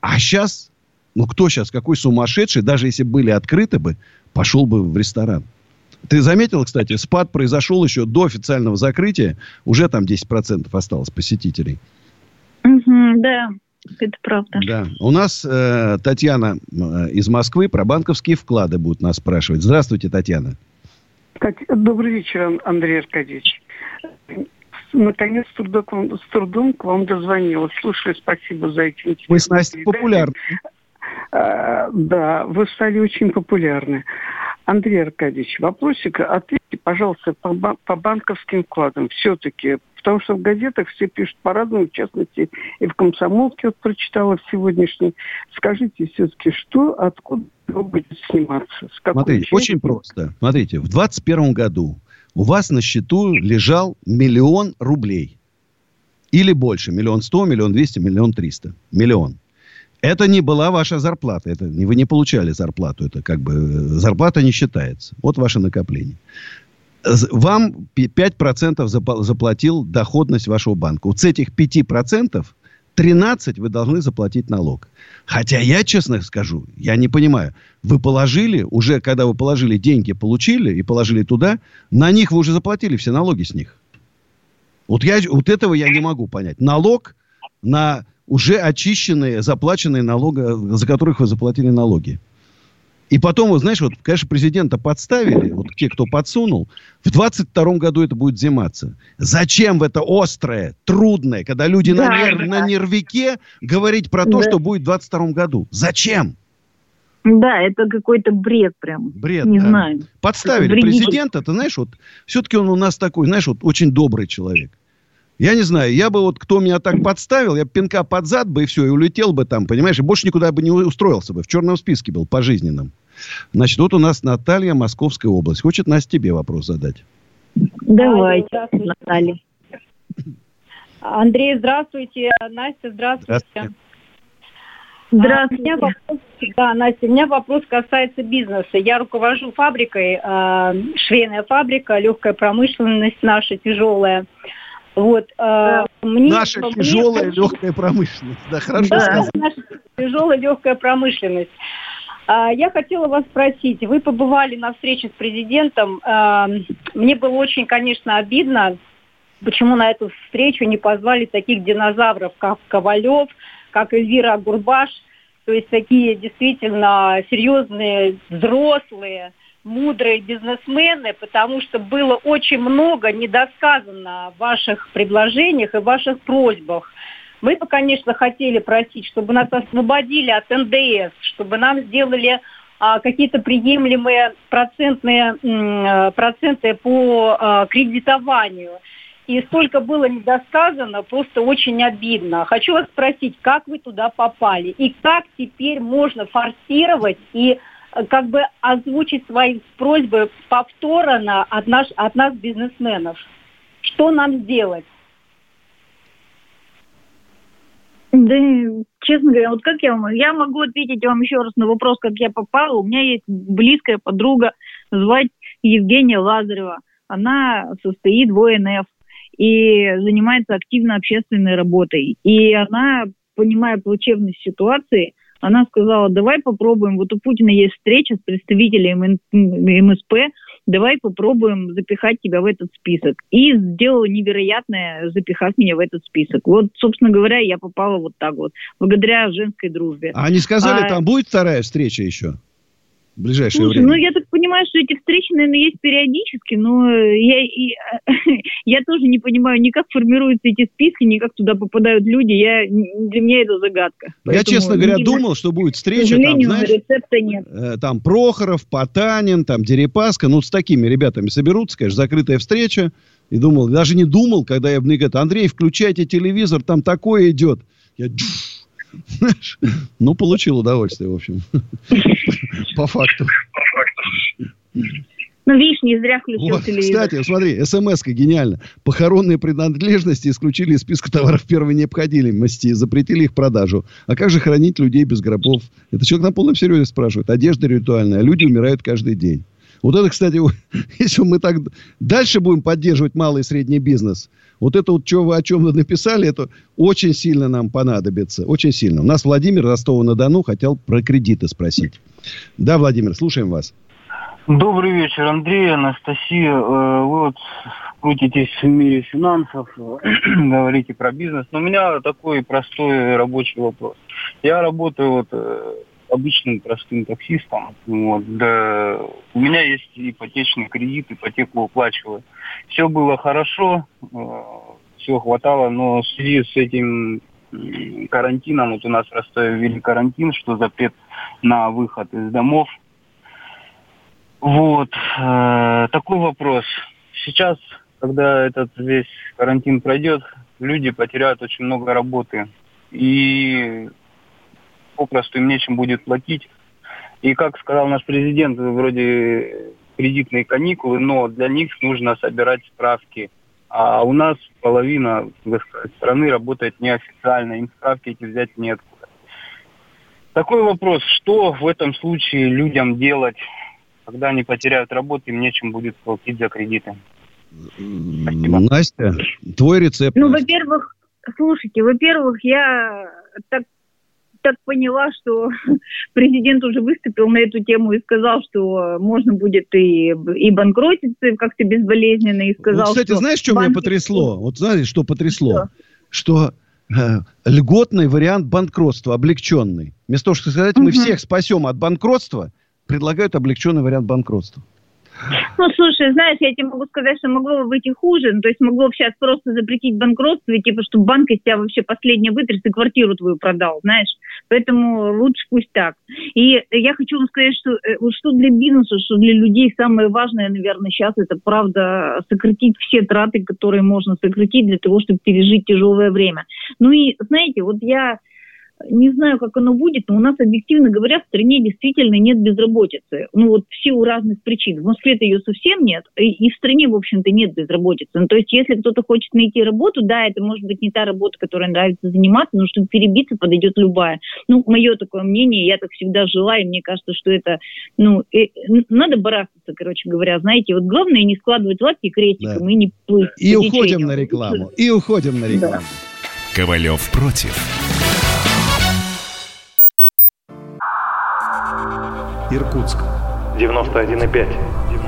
А сейчас, кто сейчас, какой сумасшедший, даже если были открыты бы, пошел бы в ресторан. Ты заметила, кстати, спад произошел еще до официального закрытия. Уже там 10% осталось посетителей. Да. Это правда. Да. У нас Татьяна из Москвы про банковские вклады будет нас спрашивать. Здравствуйте, Татьяна. Добрый вечер, Андрей Аркадьевич. Наконец, с трудом к вам дозвонилась. Слушаю, спасибо за эти интересные. Вы с Настей популярны. Да, вы стали очень популярны. Андрей Аркадьевич, вопросик, ответьте, пожалуйста, по банковским вкладам все-таки. Потому что в газетах все пишут по-разному, в частности, и в «Комсомолке» вот прочитала в сегодняшней. Скажите все-таки, что, откуда будет сниматься? Смотрите, очень просто. Смотрите, в 2021 году у вас на счету лежал 1 000 000 рублей. Или больше, 1 100 000, 1 200 000, 1 300 000. 1 000 000. Это не была ваша зарплата. Это, вы не получали зарплату. Это как бы зарплата не считается. Вот ваше накопление. Вам 5% заплатил доходность вашего банка. Вот с этих 5% 13% вы должны заплатить налог. Хотя я, честно скажу, я не понимаю. Вы положили, уже когда вы положили деньги, получили и положили туда, на них вы уже заплатили все налоги с них. Вот этого я не могу понять. Налог на уже очищенные, заплаченные налоги, за которых вы заплатили налоги. И потом, вот, знаешь, вот, конечно, президента подставили, вот те, кто подсунул, в 22-м году это будет взиматься. Зачем в это острое, трудное, когда люди на нервике, говорить про то, что будет в 22-м году? Зачем? Да, это какой-то бред прям. Бред, не знаю. Подставили президента, ты знаешь, вот, все-таки он у нас такой, знаешь, вот, очень добрый человек. Я не знаю, я бы вот, кто меня так подставил, я бы пинка под зад бы и все, и улетел бы там, понимаешь, и больше никуда бы не устроился бы, в черном списке был, пожизненном. Значит, вот у нас Наталья, Московская область. Хочет, Настя, тебе вопрос задать. Давайте, Наталья. Андрей, здравствуйте. Настя, здравствуйте. Здравствуйте. Настя, у меня вопрос касается бизнеса. Я руковожу фабрикой, швейная фабрика, легкая промышленность наша, тяжелая. Вот, мне, наша тяжелая легкая промышленность. Да, хорошо сказано. Наша тяжелая легкая промышленность. Я хотела вас спросить, вы побывали на встрече с президентом. Мне было очень, конечно, обидно, почему на эту встречу не позвали таких динозавров, как Ковалев, как Эльвира Агурбаш, то есть такие действительно серьезные, взрослые, мудрые бизнесмены, потому что было очень много недосказано в ваших предложениях и ваших просьбах. Мы бы, конечно, хотели просить, чтобы нас освободили от НДС, чтобы нам сделали какие-то приемлемые проценты по кредитованию. И столько было недосказано, просто очень обидно. Хочу вас спросить, как вы туда попали? И как теперь можно форсировать и как бы озвучить свои просьбы повторно от нас, бизнесменов? Что нам сделать? Да, честно говоря, вот как я могу ответить вам еще раз на вопрос, как я попала. У меня есть близкая подруга, звать Евгения Лазарева. Она состоит в ОНФ и занимается активно общественной работой. И она, понимая плачевность ситуации, она сказала, давай попробуем, вот у Путина есть встреча с представителем МСП, давай попробуем запихать тебя в этот список. И сделала невероятное, запихав меня в этот список. Вот, собственно говоря, я попала вот так вот, благодаря женской дружбе. А они сказали, там будет вторая встреча еще? В ближайшее время. Ну, я так понимаю, что эти встречи, наверное, есть периодически, но я тоже не понимаю, ни как формируются эти списки, ни как туда попадают люди. Для меня это загадка. Поэтому я, честно говоря, думал, что будет встреча, там, знаешь, рецепта нет. Там Прохоров, Потанин, там Дерипаска, ну, с такими ребятами соберутся, конечно, закрытая встреча. И думал, даже не думал, когда я говорю, Андрей, включайте телевизор, там такое идет. Ну, получил удовольствие, в общем. По факту. Ну, видишь, не зря включил телевизор. Кстати, смотри, смс-ка гениально. Похоронные принадлежности исключили из списка товаров первой необходимости, запретили их продажу. А как же хранить людей без гробов? Это человек на полном серьезе спрашивает. Одежда ритуальная, люди умирают каждый день. Вот это, кстати, если мы так дальше будем поддерживать малый и средний бизнес, вот это вот, что вы о чем вы написали, это очень сильно нам понадобится. Очень сильно. У нас Владимир Ростова-на-Дону хотел про кредиты спросить. Да, Владимир, слушаем вас. Добрый вечер, Андрей, Анастасия. Вы вот крутитесь в мире финансов, говорите про бизнес. Но у меня такой простой рабочий вопрос. Я работаю обычным простым таксистом. Да. У меня есть ипотечный кредит, ипотеку уплачиваю. Все было хорошо, все хватало, но в связи с этим карантином, вот у нас в Ростове ввели карантин, что запрет на выход из домов. Вот. Такой вопрос. Сейчас, когда этот весь карантин пройдет, люди потеряют очень много работы. И попросту им нечем будет платить. И как сказал наш президент, вроде кредитные каникулы, но для них нужно собирать справки. А у нас половина страны работает неофициально, им справки эти взять неоткуда. Такой вопрос, что в этом случае людям делать, когда они потеряют работу, им нечем будет платить за кредиты? Спасибо. Настя, твой рецепт. Ну, во-первых, слушайте, я так поняла, что президент уже выступил на эту тему и сказал, что можно будет и банкротиться как-то безболезненно, и сказал, вот, кстати, что знаешь, что меня потрясло? Вот знаете, что потрясло? Что льготный вариант банкротства, облегченный. Вместо того, чтобы сказать, мы всех спасем от банкротства, предлагают облегченный вариант банкротства. Ну, слушай, знаешь, я тебе могу сказать, что могло бы быть и хуже. Ну, то есть могло бы сейчас просто запретить банкротство, и типа, чтобы банк из тебя вообще последний вытряс и квартиру твою продал, знаешь. Поэтому лучше пусть так. И я хочу вам сказать, что для бизнеса, что для людей самое важное, наверное, сейчас, это, правда, сократить все траты, которые можно сократить для того, чтобы пережить тяжелое время. Ну и, знаете, вот я Не знаю, как оно будет, но у нас, объективно говоря, в стране действительно нет безработицы. Ну вот в силу разных причин. В Москве-то ее совсем нет, и в стране, в общем-то, нет безработицы. Ну, то есть если кто-то хочет найти работу, да, это может быть не та работа, которой нравится заниматься, но чтобы перебиться, подойдет любая. Ну, мое такое мнение, я так всегда жила, и мне кажется, что это, ну, надо барахтаться, короче говоря, знаете. Вот главное не складывать лапки крестиком, да, и не плыть. И уходим на рекламу, Да. Ковалев против. Иркутск 91,5,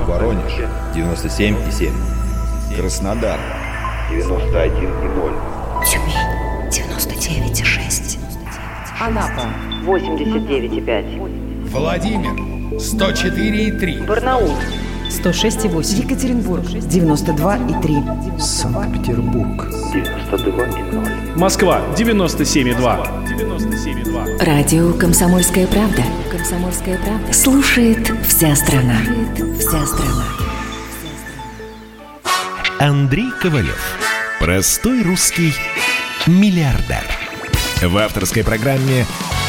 Воронеж 97,7, Краснодар 91,0, Тюмень 99,6, Анапа 89,5, Владимир 104,3, Барнаул 106,8, Екатеринбург 92,3, Санкт-Петербург 92,0, Москва 97,2. Радио «Комсомольская правда». «Комсомольская правда». Слушает вся страна. Андрей Ковалев. Простой русский миллиардер. В авторской программе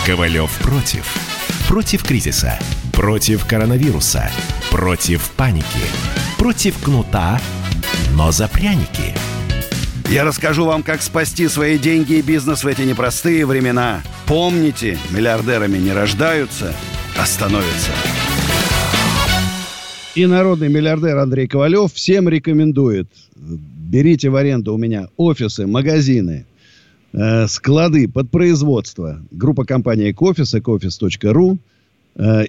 «Ковалев против». Против кризиса. Против коронавируса. Против паники. Против кнута, но за пряники. Я расскажу вам, как спасти свои деньги и бизнес в эти непростые времена. Помните, миллиардерами не рождаются, а становятся. И народный миллиардер Андрей Ковалев всем рекомендует. Берите в аренду у меня офисы, магазины, склады под производство. Группа компании «Экоофис», «Экоофис.ру».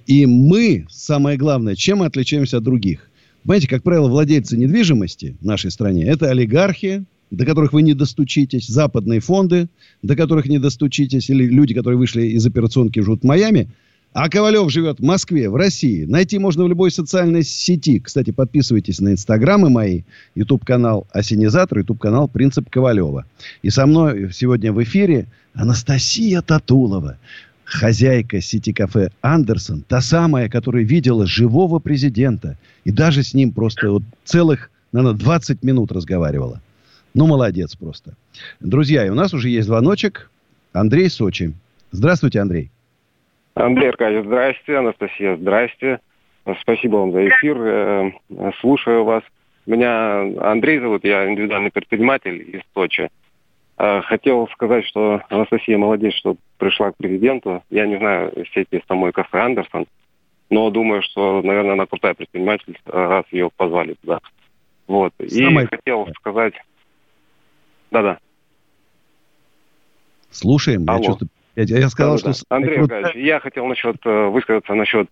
И мы, самое главное, чем мы отличаемся от других? Понимаете, как правило, владельцы недвижимости в нашей стране – это олигархи, до которых вы не достучитесь, западные фонды, до которых не достучитесь, или люди, которые вышли из операционки, живут в Майами. А Ковалев живет в Москве, в России. Найти можно в любой социальной сети. Кстати, подписывайтесь на инстаграмы мои, ютуб-канал «Ассенизатор», ютуб-канал «Принцип Ковалева». И со мной сегодня в эфире Анастасия Татулова, хозяйка сети-кафе «Андерсон», та самая, которая видела живого президента. И даже с ним просто вот целых, наверное, 20 минут разговаривала. Ну, молодец просто. Друзья, и у нас уже есть звоночек. Андрей, Сочи. Здравствуйте, Андрей. Андрей Аркадьевич, здрасте. Анастасия, здрасте. Спасибо вам за эфир. Слушаю вас. Меня Андрей зовут, я индивидуальный предприниматель из Сочи. Хотел сказать, что Анастасия молодец, что пришла к президенту. Я не знаю сети самой кафе «Андерсон», но думаю, что, наверное, она крутая предприниматель, раз ее позвали туда. Вот. И хотел сказать... Да-да. Слушаем. Алло. Я сказал, да. что... Андрей Аркадьевич, я хотел высказаться насчет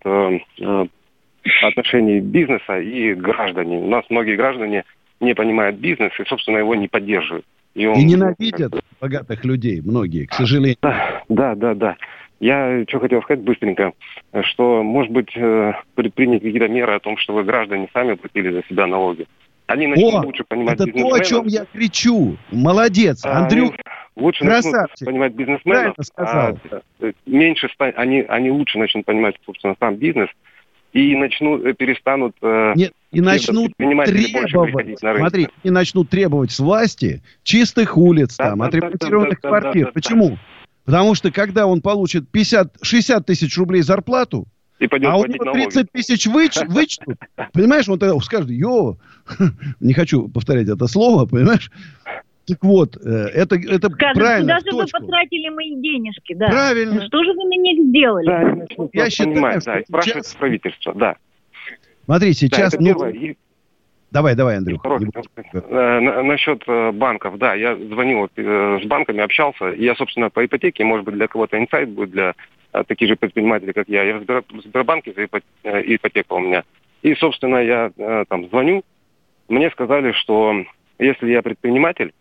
отношений бизнеса и граждан. У нас многие граждане не понимают бизнес и, собственно, его не поддерживают. И ненавидят богатых людей многие, к сожалению. Да. Я что хотел сказать быстренько, что, может быть, предпринять какие-то меры о том, чтобы граждане сами платили за себя налоги. Они начнут лучше понимать бизнесменов. Это то, о чем я кричу. Молодец, Андрюк. Лучше начнут понимать бизнесменов. Они лучше начнут понимать, собственно, сам бизнес. И начнут требовать, смотри, и начнут требовать с власти чистых улиц, отремонтированных квартир. Почему? Потому что, когда он получит 60 тысяч рублей зарплату, а у него 30 тысяч вычтут. Понимаешь, он тогда скажет, не хочу повторять это слово, понимаешь? Так вот, это скажет, правильно. Скажет, куда же вы потратили мои денежки, да? Правильно. Что же вы на них сделали? Да, я считаю, что спрашивает с правительства, да. Смотри, сейчас... Давай, Андрюх. Насчет банков, да, я звонил, с банками общался. Я, собственно, по ипотеке, может быть, для кого-то инсайт будет, для таких же предпринимателей, как я. Я в Сбербанке за ипотека у меня. И, собственно, я там звоню. Мне сказали, что если я предприниматель,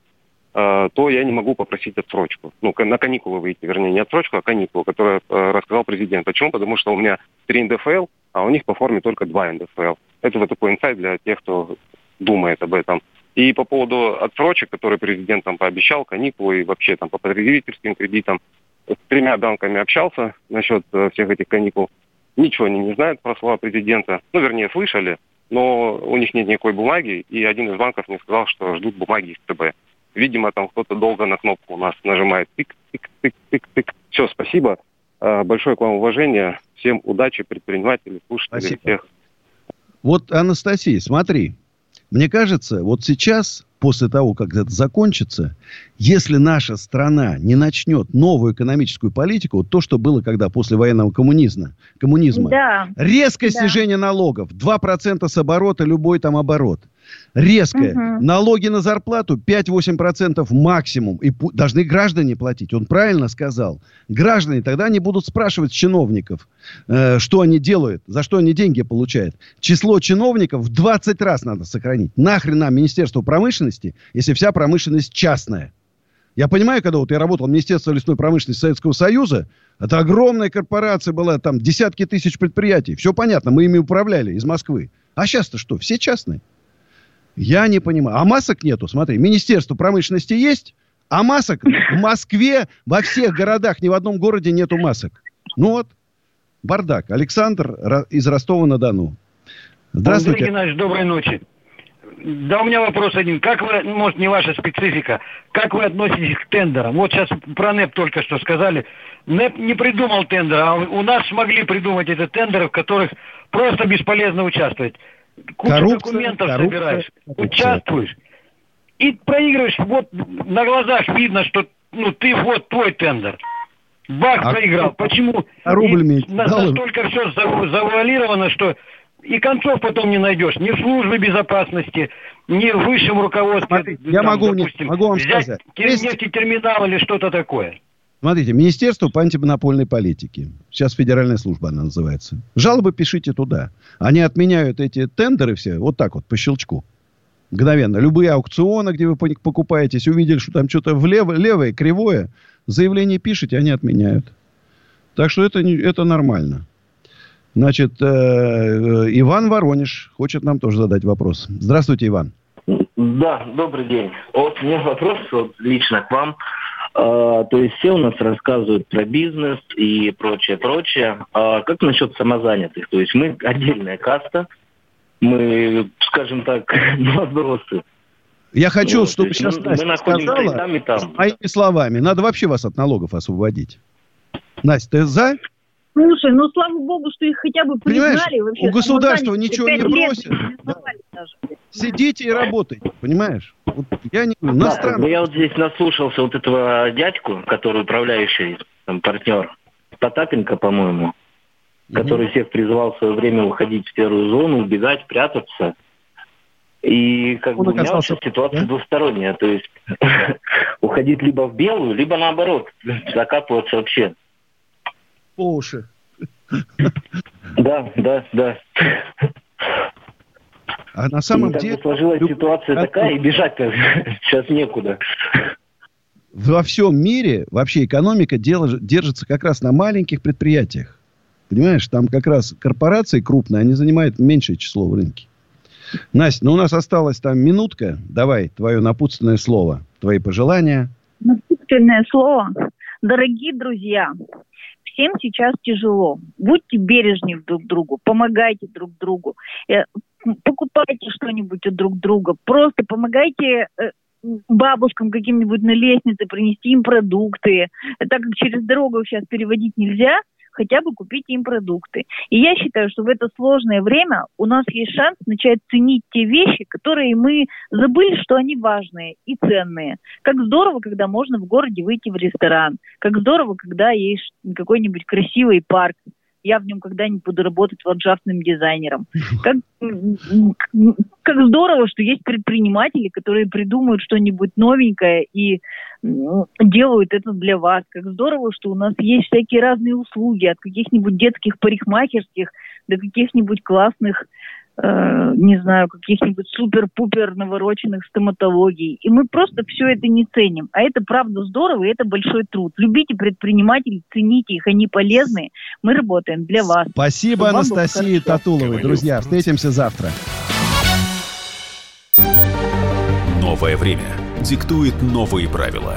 то я не могу попросить отсрочку. Ну, на каникулы выйти, вернее, не отсрочку, а каникулы, которую рассказал президент. Почему? Потому что у меня 3 НДФЛ, а у них по форме только 2 НДФЛ. Это вот такой инсайт для тех, кто думает об этом. И по поводу отсрочек, которые президент там пообещал, каникулы и вообще там по потребительским кредитам, с 3 банками общался насчет всех этих каникул. Ничего они не знают про слова президента. Ну, вернее, слышали, но у них нет никакой бумаги. И один из банков мне сказал, что ждут бумаги из ТБ. Видимо, там кто-то долго на кнопку у нас нажимает тык-тык-тык-тык-тык. Все, спасибо. Большое к вам уважение. Всем удачи, предпринимателей, слушателей. Спасибо. Всех. Вот, Анастасия, смотри. Мне кажется, вот сейчас, после того, как это закончится, если наша страна не начнет новую экономическую политику, вот то, что было когда после военного коммунизма, да. Резкое снижение налогов, 2% с оборота, любой там оборот, резкое, налоги на зарплату 5-8% максимум, и должны граждане платить, он правильно сказал, граждане, тогда они будут спрашивать чиновников, что они делают, за что они деньги получают. Число чиновников в 20 раз надо сократить. Нахрен нам Министерство промышленности, если вся промышленность частная. Я понимаю, когда вот я работал в Министерстве лесной промышленности Советского Союза, это огромная корпорация была, там десятки тысяч предприятий. Все понятно, мы ими управляли из Москвы. А сейчас-то что, все частные? Я не понимаю. А масок нету, смотри, Министерство промышленности есть, а масок в Москве, во всех городах, ни в одном городе нету масок. Ну вот, бардак. Александр из Ростова-на-Дону. Здравствуйте. Андрей Геннадьевич, доброй ночи. Да, у меня вопрос один. Как вы, может, не ваша специфика, как вы относитесь к тендерам? Вот сейчас про НЭП только что сказали. НЭП не придумал тендер, а у нас смогли придумать эти тендеры, в которых просто бесполезно участвовать. Кучу документов собираешь, участвуешь и проигрываешь. Вот на глазах видно, что ты вот твой тендер. Бах, проиграл. Почему? Настолько все завуалировано, что... И концов потом не найдешь. Ни в службе безопасности, ни в высшем руководстве. Смотрите, там, я могу вам сказать. Нефтетерминал или что-то такое. Смотрите, Министерство по антимонопольной политике. Сейчас Федеральная служба она называется. Жалобы пишите туда. Они отменяют эти тендеры все вот так вот, по щелчку. Мгновенно. Любые аукционы, где вы покупаетесь, увидели, что там что-то левое, кривое. Заявление пишите, они отменяют. Так что это нормально. Значит, Иван Воронеж хочет нам тоже задать вопрос. Здравствуйте, Иван. Да, добрый день. Вот у меня вопрос лично к вам. То есть все у нас рассказывают про бизнес и прочее. А как насчет самозанятых? То есть мы отдельная каста, мы, скажем так, отбросы. Я хочу, чтобы сейчас Настя сказала и там, и там. Моими словами. Надо вообще вас от налогов освободить. Настя, ты за? Слушай, слава богу, что их хотя бы признали. Вообще, у государства ничего не просит. Да. Сидите и работайте, понимаешь? Вот я не знаю. Я вот здесь наслушался вот этого дядьку, который управляющий, там, партнер, Потапенко, по-моему, который всех призывал в свое время уходить в серую зону, убегать, прятаться. И как бы у меня вообще ситуация двусторонняя. То есть уходить либо в белую, либо наоборот, закапываться вообще. По уши. Да. А на самом деле... Сложилась ситуация такая, и бежать-то сейчас некуда. Во всем мире вообще экономика держится как раз на маленьких предприятиях. Понимаешь, там как раз корпорации крупные, они занимают меньшее число в рынке. Настя, у нас осталась там минутка. Давай, твое напутственное слово, твои пожелания. Напутственное слово. Дорогие друзья, всем сейчас тяжело. Будьте бережны друг другу, помогайте друг другу, покупайте что-нибудь у друг друга, просто помогайте бабушкам каким-нибудь на лестнице принести им продукты. Так как через дорогу сейчас переводить нельзя, хотя бы купите им продукты. И я считаю, что в это сложное время у нас есть шанс начать ценить те вещи, которые мы забыли, что они важные и ценные. Как здорово, когда можно в городе выйти в ресторан. Как здорово, когда есть какой-нибудь красивый парк. Я в нем когда-нибудь буду работать ландшафтным дизайнером. Как здорово, что есть предприниматели, которые придумают что-нибудь новенькое и делают это для вас. Как здорово, что у нас есть всякие разные услуги, от каких-нибудь детских парикмахерских до каких-нибудь классных, каких-нибудь супер-пупер навороченных стоматологий. И мы просто все это не ценим. А это правда здорово, и это большой труд. Любите предпринимателей, цените их, они полезны. Мы работаем для вас. Спасибо, Анастасии Татуловой. Друзья, встретимся завтра. Новое время диктует новые правила.